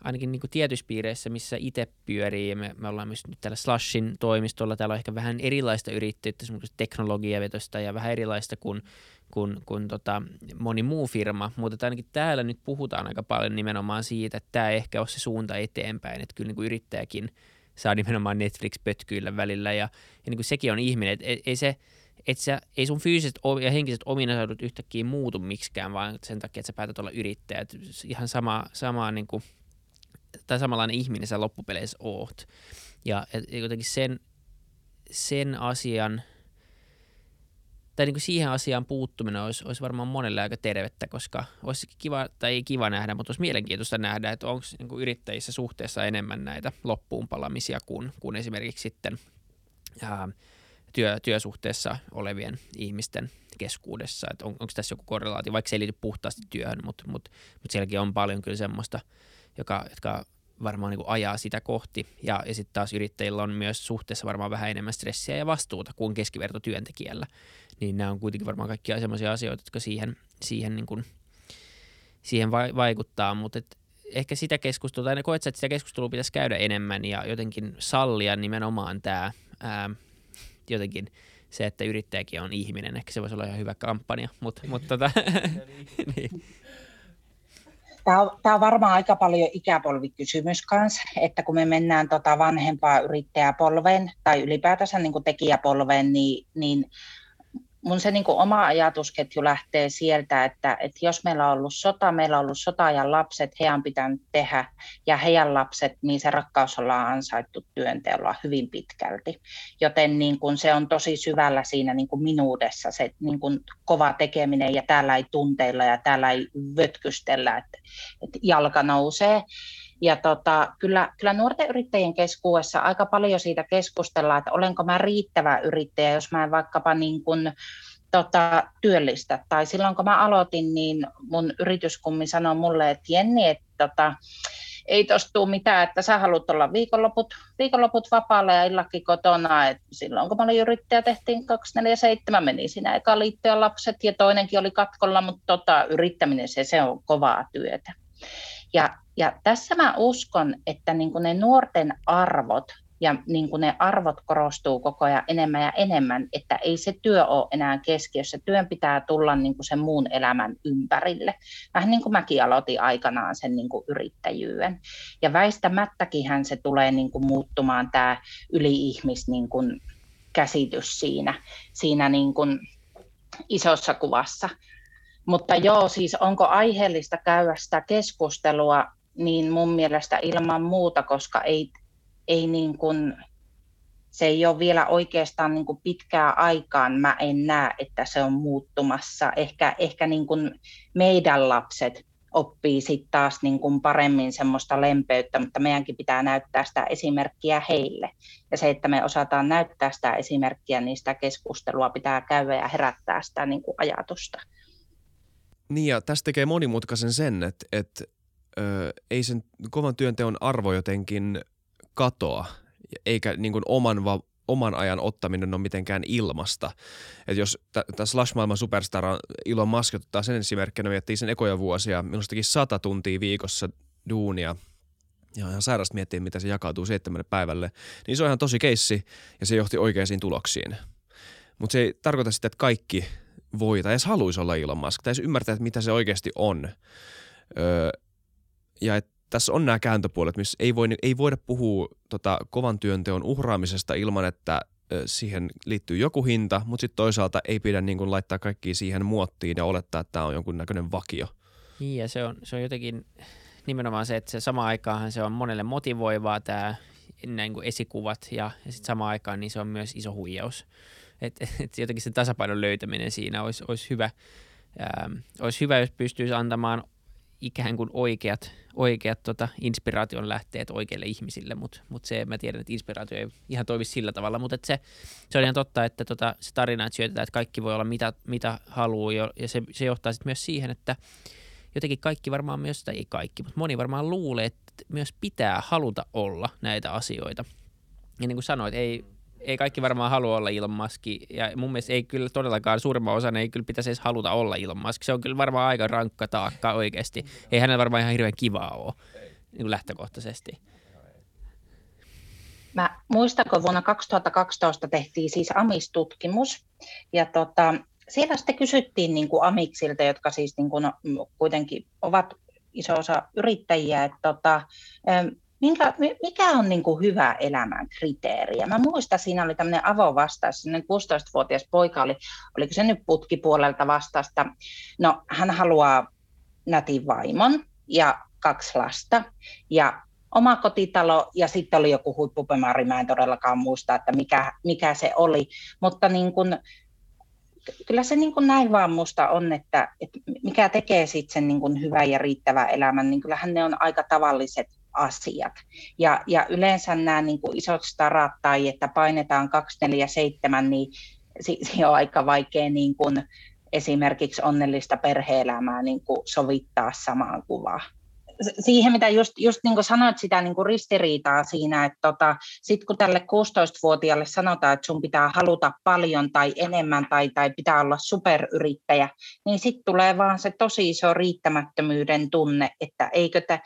ainakin niin kuin tietyissä piireissä, missä itse pyörii, ja me, me ollaan myös nyt täällä Slushin toimistolla, täällä on ehkä vähän erilaista yrittäjyyttä, esimerkiksi teknologiavetosta ja vähän erilaista kuin, kuin, kuin tota, moni muu firma, mutta ainakin täällä nyt puhutaan aika paljon nimenomaan siitä, että tämä ei ehkä ole se suunta eteenpäin, että kyllä niin kuin yrittäjäkin saa nimenomaan Netflix-pötkyillä välillä, ja, ja niin kuin sekin on ihminen, että ei, ei se... Et sä, ei sun fyysiset ja henkiset ominaisuudet yhtäkkiä muutu miksikään, vaan sen takia, että sä päätät olla yrittäjä, että ihan sama, sama niin kuin tai samanlainen ihminen sä loppupeleissä oot. Ja jotenkin sen, sen asian, tai niin kuin siihen asiaan puuttuminen olisi, olisi varmaan monelle aika tervettä, koska olisi kiva, tai ei kiva nähdä, mutta olisi mielenkiintoista nähdä, että onko niin kuin yrittäjissä suhteessa enemmän näitä loppuunpalamisia kuin, kuin esimerkiksi sitten ää, työ, työsuhteessa olevien ihmisten keskuudessa. Että on, onko tässä joku korrelaatio, vaikka se ei liity puhtaasti työhön, mutta, mutta, mutta sielläkin on paljon kyllä semmoista, Joka, jotka varmaan niin kuin ajaa sitä kohti. Ja, ja sitten taas yrittäjillä on myös suhteessa varmaan vähän enemmän stressiä ja vastuuta kuin keskivertotyöntekijällä. Niin nämä on kuitenkin varmaan kaikkia sellaisia asioita, jotka siihen, siihen, niin kuin, siihen va- vaikuttaa. Mutta ehkä sitä keskustelua, tai ne koet, että sitä keskustelua pitäisi käydä enemmän ja jotenkin sallia nimenomaan tämä ää, jotenkin se, että yrittäjäkin on ihminen. Ehkä se voisi olla ihan hyvä kampanja, mutta... Mut tota, niin. Tämä on, tämä on varmaan aika paljon ikäpolvikysymys kanssa, että kun me mennään tota vanhempaa yrittäjäpolveen tai ylipäätänsä niin kuin tekijäpolveen, niin, niin mun se niin kuin oma ajatusketju lähtee sieltä, että, että jos meillä on ollut sota, meillä on ollut sota ja lapset, heidän on pitänyt tehdä ja heidän lapset, niin se rakkaus ollaan ansaittu työnteolla hyvin pitkälti. Joten niin kuin se on tosi syvällä siinä niin kuin minuudessa se niin kuin kova tekeminen ja täällä ei tunteilla ja täällä ei vötkystellä, että, että jalka nousee. Ja tota, kyllä, kyllä nuorten yrittäjien keskuudessa aika paljon siitä keskustellaan, että olenko mä riittävä yrittäjä, jos mä en vaikkapa niin kun, tota, työllistä. Tai silloin kun mä aloitin, niin mun yrityskummi sanoi mulle, että Jenni, että tota, ei tosta tule mitään, että sä haluat olla viikonloput, viikonloput vapaalla ja illakin kotona. Et silloin kun mä olin yrittäjä, tehtiin kaksikymmentäneljä seitsemän, meni siinä eka liittyä lapset ja toinenkin oli katkolla, mutta tota, yrittäminen se, se on kovaa työtä. Ja, ja tässä mä uskon, että niin kuin ne nuorten arvot ja niin kuin ne arvot korostuu koko ajan enemmän ja enemmän, että ei se työ ole enää keskiössä. Työn pitää tulla niin kuin sen muun elämän ympärille. Vähän niin kuin mäkin aloitin aikanaan sen niin kuin yrittäjyyden. Ja väistämättäkinhän se tulee niin kuin muuttumaan tämä yli-ihmis niin kuin käsitys siinä, siinä niin kuin isossa kuvassa. Mutta joo, siis onko aiheellista käydä sitä keskustelua, niin mun mielestä ilman muuta, koska ei, ei niin kuin, se ei ole vielä oikeastaan niin kuin pitkään aikaan. Mä en näe, että se on muuttumassa. Ehkä, ehkä niin kuin meidän lapset oppii sitten taas niin kuin paremmin semmoista lempeyttä, mutta meidänkin pitää näyttää sitä esimerkkiä heille. Ja se, että me osataan näyttää sitä esimerkkiä, niin sitä keskustelua pitää käydä ja herättää sitä niin kuin ajatusta. Niin ja tästä tekee monimutkaisen sen, että, että ö, ei sen kovan työnteon arvo jotenkin katoa, eikä niin kuin oman, va, oman ajan ottaminen ole mitenkään ilmasta. Että jos tämä Slash-maailman superstara Elon Musk ottaa sen esimerkkinä, miettii sen ekoja vuosia, minustakin sata tuntia viikossa duunia. Ja ihan sairasta miettiä, mitä se jakautuu seitsemälle päivälle. Niin se on ihan tosi keissi ja se johti oikeisiin tuloksiin. Mutta se ei tarkoita sitä, että kaikki... voi tai edes haluaisi olla Elon Musk, tai edes ymmärtää, mitä se oikeasti on. Öö, ja et, tässä on nämä kääntöpuolet, missä ei, voi, ei voida puhua tota, kovan työnteon uhraamisesta ilman, että ö, siihen liittyy joku hinta, mutta sitten toisaalta ei pidä niin kun, laittaa kaikki siihen muottiin ja olettaa, että tämä on jonkunnäköinen vakio. Niin ja se on, se on jotenkin nimenomaan se, että se samaan aikaan se on monelle motivoivaa tämä niin kuin esikuvat ja, ja sitten samaan aikaan niin se on myös iso huijaus. Et, et jotenkin se tasapainon löytäminen siinä olisi, olisi hyvä. Ähm, olisi hyvä, jos pystyisi antamaan ikään kuin oikeat, oikeat tota, inspiraation lähteet oikeille ihmisille, mutta mut se, mä tiedän, että inspiraatio ei ihan toimi sillä tavalla, mutta se, se on ihan totta, että tota, se tarina, että syötetään, että kaikki voi olla mitä, mitä haluaa, ja se, se johtaa sitten myös siihen, että jotenkin kaikki varmaan myös, tai ei kaikki, mutta moni varmaan luulee, että myös pitää haluta olla näitä asioita. Ja niin kuin sanoit, ei, ei kaikki varmaan halua olla Elon Musk, ja mun mielestä ei kyllä todellakaan suurimman osan ei kyllä pitäisi edes haluta olla Elon Musk. Se on kyllä varmaan aika rankka taakka oikeasti. Ei hänellä varmaan ihan hirveän kivaa ole niin lähtökohtaisesti. Mä muistan, kun vuonna kaksituhattakaksitoista tehtiin siis AMIS-tutkimus, ja tota, siellä sitten kysyttiin niin kuin amiksilta, jotka siis niin kuin, no, kuitenkin ovat iso osa yrittäjiä, että tota, minkä, mikä on niin kuin hyvä elämän kriteeriä? Mä muistan, siinä oli tämmöinen avovastaus, semmoinen kuusitoistavuotias poika oli, oliko se nyt putkipuolelta vastasta. No, hän haluaa nätin vaimon ja kaksi lasta ja oma kotitalo ja sitten oli joku huippupemari, mä en todellakaan muista, että mikä, mikä se oli, mutta niin kuin, kyllä se niin kuin näin vaan musta on, että, että mikä tekee sitten sen niin kuin hyvän ja riittävän elämän, niin kyllähän ne on aika tavalliset asiat. Ja, ja yleensä nämä niin kuin isot starat tai että painetaan kaksikymmentäneljä seitsemän, niin siinä on aika vaikea niin kuin esimerkiksi onnellista perhe-elämää niin kuin sovittaa samaan kuvaan. Siihen, mitä just, just niin kuin sanoit sitä niin kuin ristiriitaa siinä, että tota, sit kun tälle kuusitoistavuotiaalle sanotaan, että sun pitää haluta paljon tai enemmän tai, tai pitää olla superyrittäjä, niin sitten tulee vaan se tosi iso riittämättömyyden tunne, että eikö te,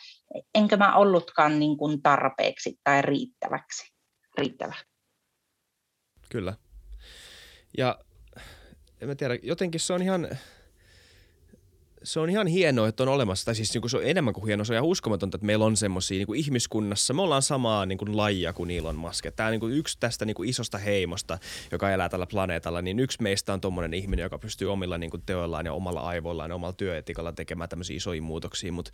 enkö mä ollutkaan niin kuin tarpeeksi tai riittäväksi. Riittävä. Kyllä. Ja en mä tiedä, jotenkin se on ihan... Se on ihan hienoa, että on olemassa, tai siis niin kuin se on enemmän kuin hienoa, se on ihan uskomatonta, että meillä on semmoisia niin kuin ihmiskunnassa, me ollaan samaa niin kuin lajia kuin Elon Musk. Tämä on niin kuin yksi tästä niin kuin isosta heimosta, joka elää tällä planeetalla, niin yksi meistä on tommoinen ihminen, joka pystyy omilla niin kuin teoillaan ja omalla aivoillaan ja omalla työetikalla tekemään tämmöisiä isoja muutoksia. Mut,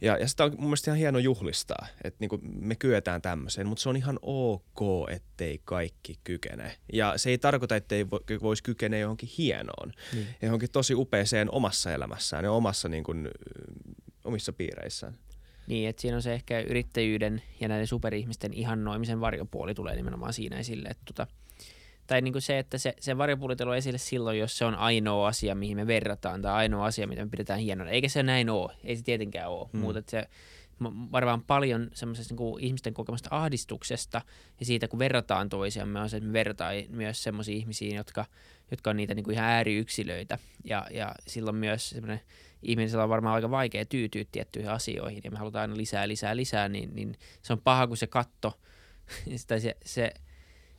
ja, ja sitä on mun mielestä ihan hieno juhlistaa, että niin kuin me kyetään tämmöiseen, mutta se on ihan ok, ettei kaikki kykene. Ja se ei tarkoita, ettei voisi kykeneä johonkin hienoon, mm. johonkin tosi upeeseen omassa elämässään. Omassa niin kuin, omissa piireissään. Niin, että siinä on se ehkä yrittäjyyden ja näiden superihmisten ihannoimisen varjopuoli tulee nimenomaan siinä esille. Että tota, tai niin kuin se, että se, se varjopuoli tulee esille silloin, jos se on ainoa asia, mihin me verrataan, tai ainoa asia, mitä me pidetään hienona. Eikä se näin ole, ei se tietenkään ole, hmm. mutta se varmaan paljon semmoisesta niin kuin ihmisten kokemasta ahdistuksesta ja siitä, kun verrataan toisiamme, on se, että me verrataan myös semmoisia ihmisiä, jotka, jotka on niitä niin kuin ihan ääriyksilöitä. Ja, ja silloin myös semmoinen ihmisellä on varmaan aika vaikea tyytyä tiettyihin asioihin ja me halutaan aina lisää, lisää, lisää, niin, niin se on paha, kun se katto, tai se, se,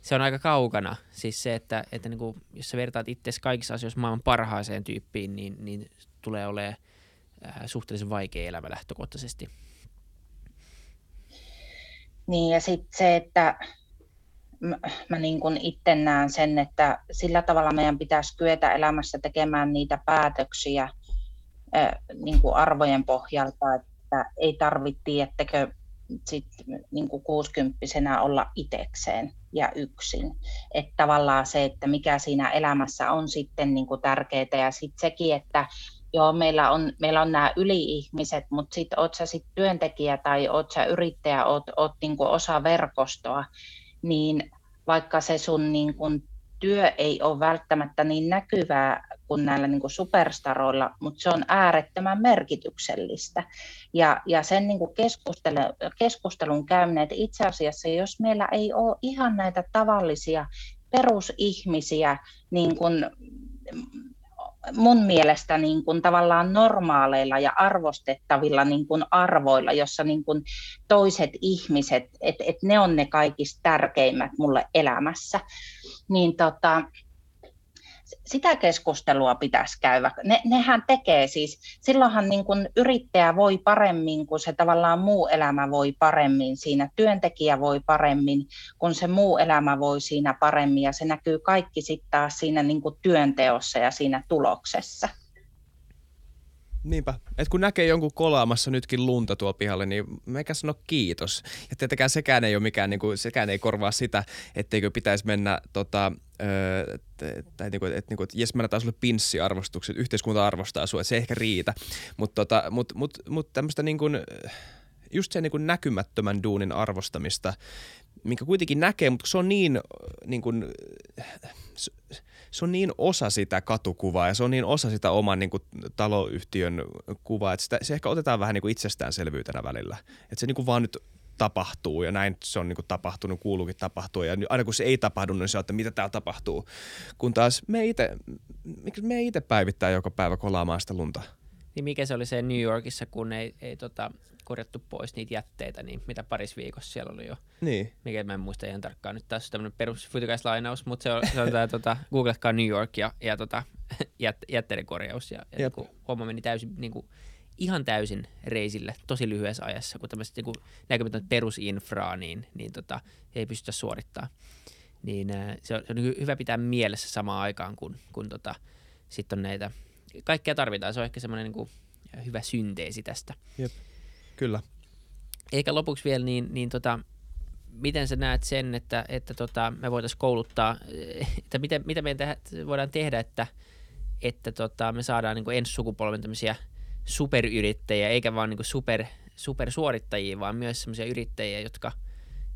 se on aika kaukana. Siis se, että, että niin kuin, jos sä vertaat itseäsi kaikissa asioissa maailman parhaaseen tyyppiin, niin, niin tulee olemaan äh, suhteellisen vaikea elämä lähtökohtaisesti. Niin ja sitten se, että mä, mä niin kun itse näen sen, että sillä tavalla meidän pitäisi kyetä elämässä tekemään niitä päätöksiä äh, niin kuin arvojen pohjalta, että ei tarvitse, tiettäkö, sit niin kuin kuusikymppisenä olla itekseen ja yksin. Että tavallaan se, että mikä siinä elämässä on sitten niin kuin tärkeää ja sitten sekin, että joo, meillä on, meillä on nämä yli-ihmiset, mutta sitten oot sä sit työntekijä tai oot sä yrittäjä, oot, oot niinku osa verkostoa, niin vaikka se sun niinku työ ei ole välttämättä niin näkyvää kuin näillä niinku superstaroilla, mutta se on äärettömän merkityksellistä. Ja, ja sen niinku keskustelun, keskustelun käyminen, että itse asiassa jos meillä ei ole ihan näitä tavallisia perusihmisiä, niin kuin mun mielestä niin kuin tavallaan normaaleilla ja arvostettavilla niin kuin arvoilla, jossa niin kuin toiset ihmiset, että et ne on ne kaikista tärkeimmät mulle elämässä, niin tota, sitä keskustelua pitäisi käydä. Ne, nehän tekee siis, silloinhan niin kuin yrittäjä voi paremmin, kun se tavallaan muu elämä voi paremmin siinä, työntekijä voi paremmin, kun se muu elämä voi siinä paremmin, ja se näkyy kaikki sitten taas siinä niin kuin työnteossa ja siinä tuloksessa. Niinpä. Et kun näkee jonkun kolaamassa nytkin lunta tuo pihalle, niin meikä sano kiitos. Ja tietenkään sekään ei ole mikään, niin kuin, sekään ei korvaa sitä, etteikö pitäisi mennä, tota, öö, tai niin kuin, että niin kuin, et, jes, mä näytän sulle pinssiarvostukset, yhteiskunta arvostaa sua, se ei ehkä riitä. Mutta tota, mut, mut, mut tämmöistä niin kuin, just sen niin kuin näkymättömän duunin arvostamista, minkä kuitenkin näkee, mutta se on niin, niin kuin, se on niin osa sitä katukuvaa ja se on niin osa sitä oman niin kuin, taloyhtiön kuvaa, että sitä, se ehkä otetaan vähän niin kuin itsestäänselvyytenä välillä. Että se niin kuin vaan nyt tapahtuu ja näin se on niin kuin tapahtunut, kuuluukin tapahtua ja aina kun se ei tapahdu, niin se on, että mitä täällä tapahtuu. Kun taas me itse, me itse päivittää joka päivä kolaamaan sitä lunta. Niin mikä se oli se New Yorkissa, kun ei, ei tota, korjattu pois niitä jätteitä, niin mitä parissa viikossa siellä oli jo. Niin. Mikä mä en muista ihan tarkkaan. Nyt taas on tämmöinen perus Futucast-lainaus, mutta se on, se on tää, tota, googlatkaa New York ja, ja tota, jät, jätteiden korjaus. Ja, ja niin homma meni täysin, niin kuin, ihan täysin reisille, tosi lyhyessä ajassa, kun tämmöiset niin näkymätöntä perusinfraa niin, niin tota, ei pystytä suorittamaan. Niin, se on, se on niin hyvä pitää mielessä samaan aikaan, kun, kun tota, sitten on näitä... Kaikkea tarvitaan, se on ehkä semmoinen niin kuin hyvä synteesi tästä. Jep, kyllä. Eikä lopuksi vielä, niin, niin tota, miten sä näet sen, että, että tota, me voitaisiin kouluttaa, että mitä, mitä me te- voidaan tehdä, että, että tota, me saadaan niin kuin ensi sukupolven tämmöisiä superyrittäjiä, eikä vaan niin kuin super, supersuorittajia, vaan myös semmoisia yrittäjiä, jotka,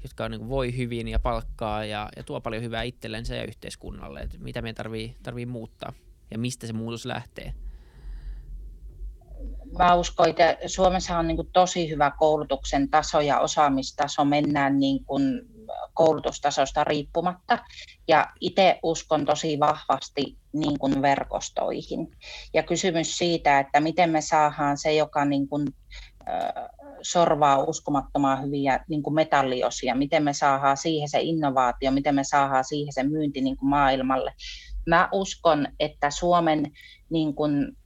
jotka on, niin kuin voi hyvin ja palkkaa ja, ja tuo paljon hyvää itsellensä ja yhteiskunnalle. Et mitä meidän tarvii, tarvii muuttaa? Ja mistä se muutos lähtee? Mä uskon, että Suomessa on niin kuin tosi hyvä koulutuksen taso ja osaamistaso. Mennään niin kuin koulutustasosta riippumatta. Ja itse uskon tosi vahvasti niin kuin verkostoihin. Ja kysymys siitä, että miten me saadaan se, joka niin kuin, äh, sorvaa uskomattoman hyviä niin kuin metalliosia. Miten me saadaan siihen se innovaatio, miten me saadaan siihen se myynti niin kuin maailmalle. Mä uskon, että Suomen niin kun,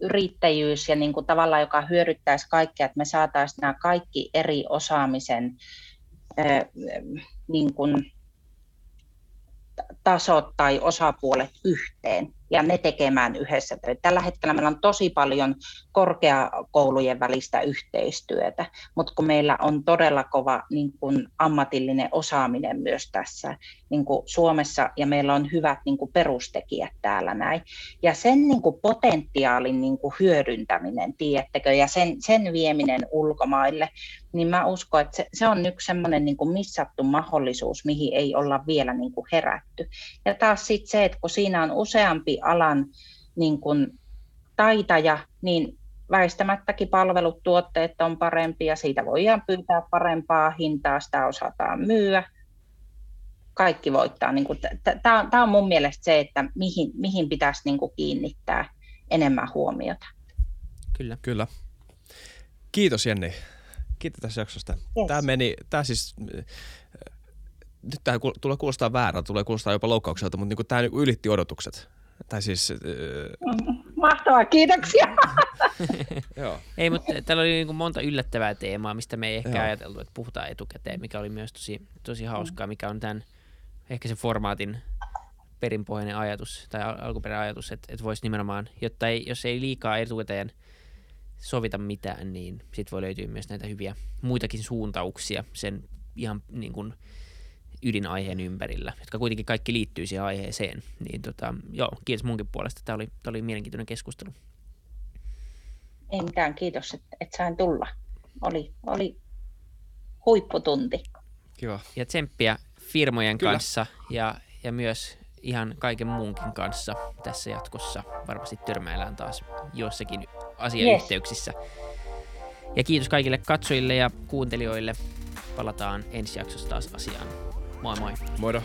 yrittäjyys ja niin kun, tavallaan, joka hyödyttäisi kaikkea, että me saataisiin nämä kaikki eri osaamisen äh, niin kun, tasot tai osapuolet yhteen ja ne tekemään yhdessä töitä. Tällä hetkellä meillä on tosi paljon korkeakoulujen välistä yhteistyötä, mutta kun meillä on todella kova niin kun, ammatillinen osaaminen myös tässä niin kun Suomessa ja meillä on hyvät niin kun, perustekijät täällä näin. Ja sen niin kun, potentiaalin niin kun, hyödyntäminen, tiedättekö, ja sen, sen vieminen ulkomaille, niin mä uskon, että se, se on yksi semmoinen niin kun, missattu mahdollisuus, mihin ei olla vielä niin kun, herätty. Ja taas sitten se, että kun siinä on useampi alan niin kuin taitaja, niin väistämättäkin palvelut, tuotteet on parempia, siitä voidaan pyytää parempaa hintaa, sitä osataan myyä. Kaikki voittaa. Niin kuin, tämä on, tämä on mun mielestä se, että mihin, mihin pitäisi niin kuin kiinnittää enemmän huomiota. Kyllä. Kyllä. Kiitos Jenni. Kiitos tässä jaksosta. Yes. Tämä meni, tämä siis... Nyt tämä tulee kuulostaa väärältä, tulee kuulostaa jopa loukkaukselta, mutta niin tämä ylitti odotukset. Tai siis, äh... Mahtavaa, kiitoksia! Joo. Ei, mutta täällä oli niin monta yllättävää teemaa, mistä me ei ehkä Joo. ajateltu, että puhutaan etukäteen, mikä oli myös tosi, tosi hauskaa, mikä on tämän, ehkä se formaatin perinpohjainen ajatus tai al- alkuperäinen ajatus, että, että voisi nimenomaan, jotta ei, jos ei liikaa etukäteen sovita mitään, niin sit voi löytyä myös näitä hyviä muitakin suuntauksia sen ihan niin kuin ydinaiheen ympärillä, jotka kuitenkin kaikki liittyy siihen aiheeseen. Niin tota, joo, kiitos munkin puolesta. Tämä oli, tämä oli mielenkiintoinen keskustelu. Ei mitään, kiitos, että et sain tulla. Oli, oli huipputunti. Kiva. Ja tsemppiä firmojen Kyllä. kanssa ja, ja myös ihan kaiken muunkin kanssa tässä jatkossa. Varmasti törmäillään taas jossakin asiayhteyksissä. Yes. Ja kiitos kaikille katsojille ja kuuntelijoille. Palataan ensi jaksossa taas asiaan. Moi moi. Moido.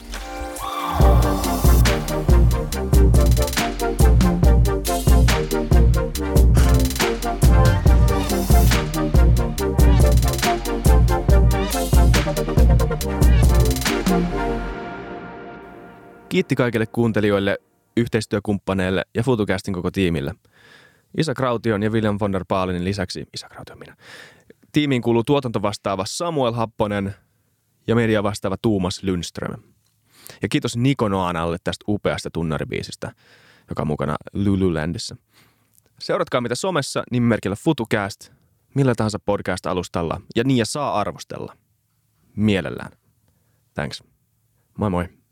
Kiitti kaikille kuuntelijoille, yhteistyökumppaneille ja Futucastin koko tiimille. Isak Kraution ja William von der Pahlenin lisäksi, Isak Krautio minä, tiimiin kuuluu tuotantovastaava Samuel Happonen ja media vastaava Tuomas Lundström. Ja kiitos Nikonoanalle tästä upeasta tunnaribiisistä, joka on mukana Lululandissa. Seuratkaa mitä somessa nimimerkillä Futucast, millä tahansa podcast-alustalla ja niin ja saa arvostella. Mielellään. Thanks. Moi moi.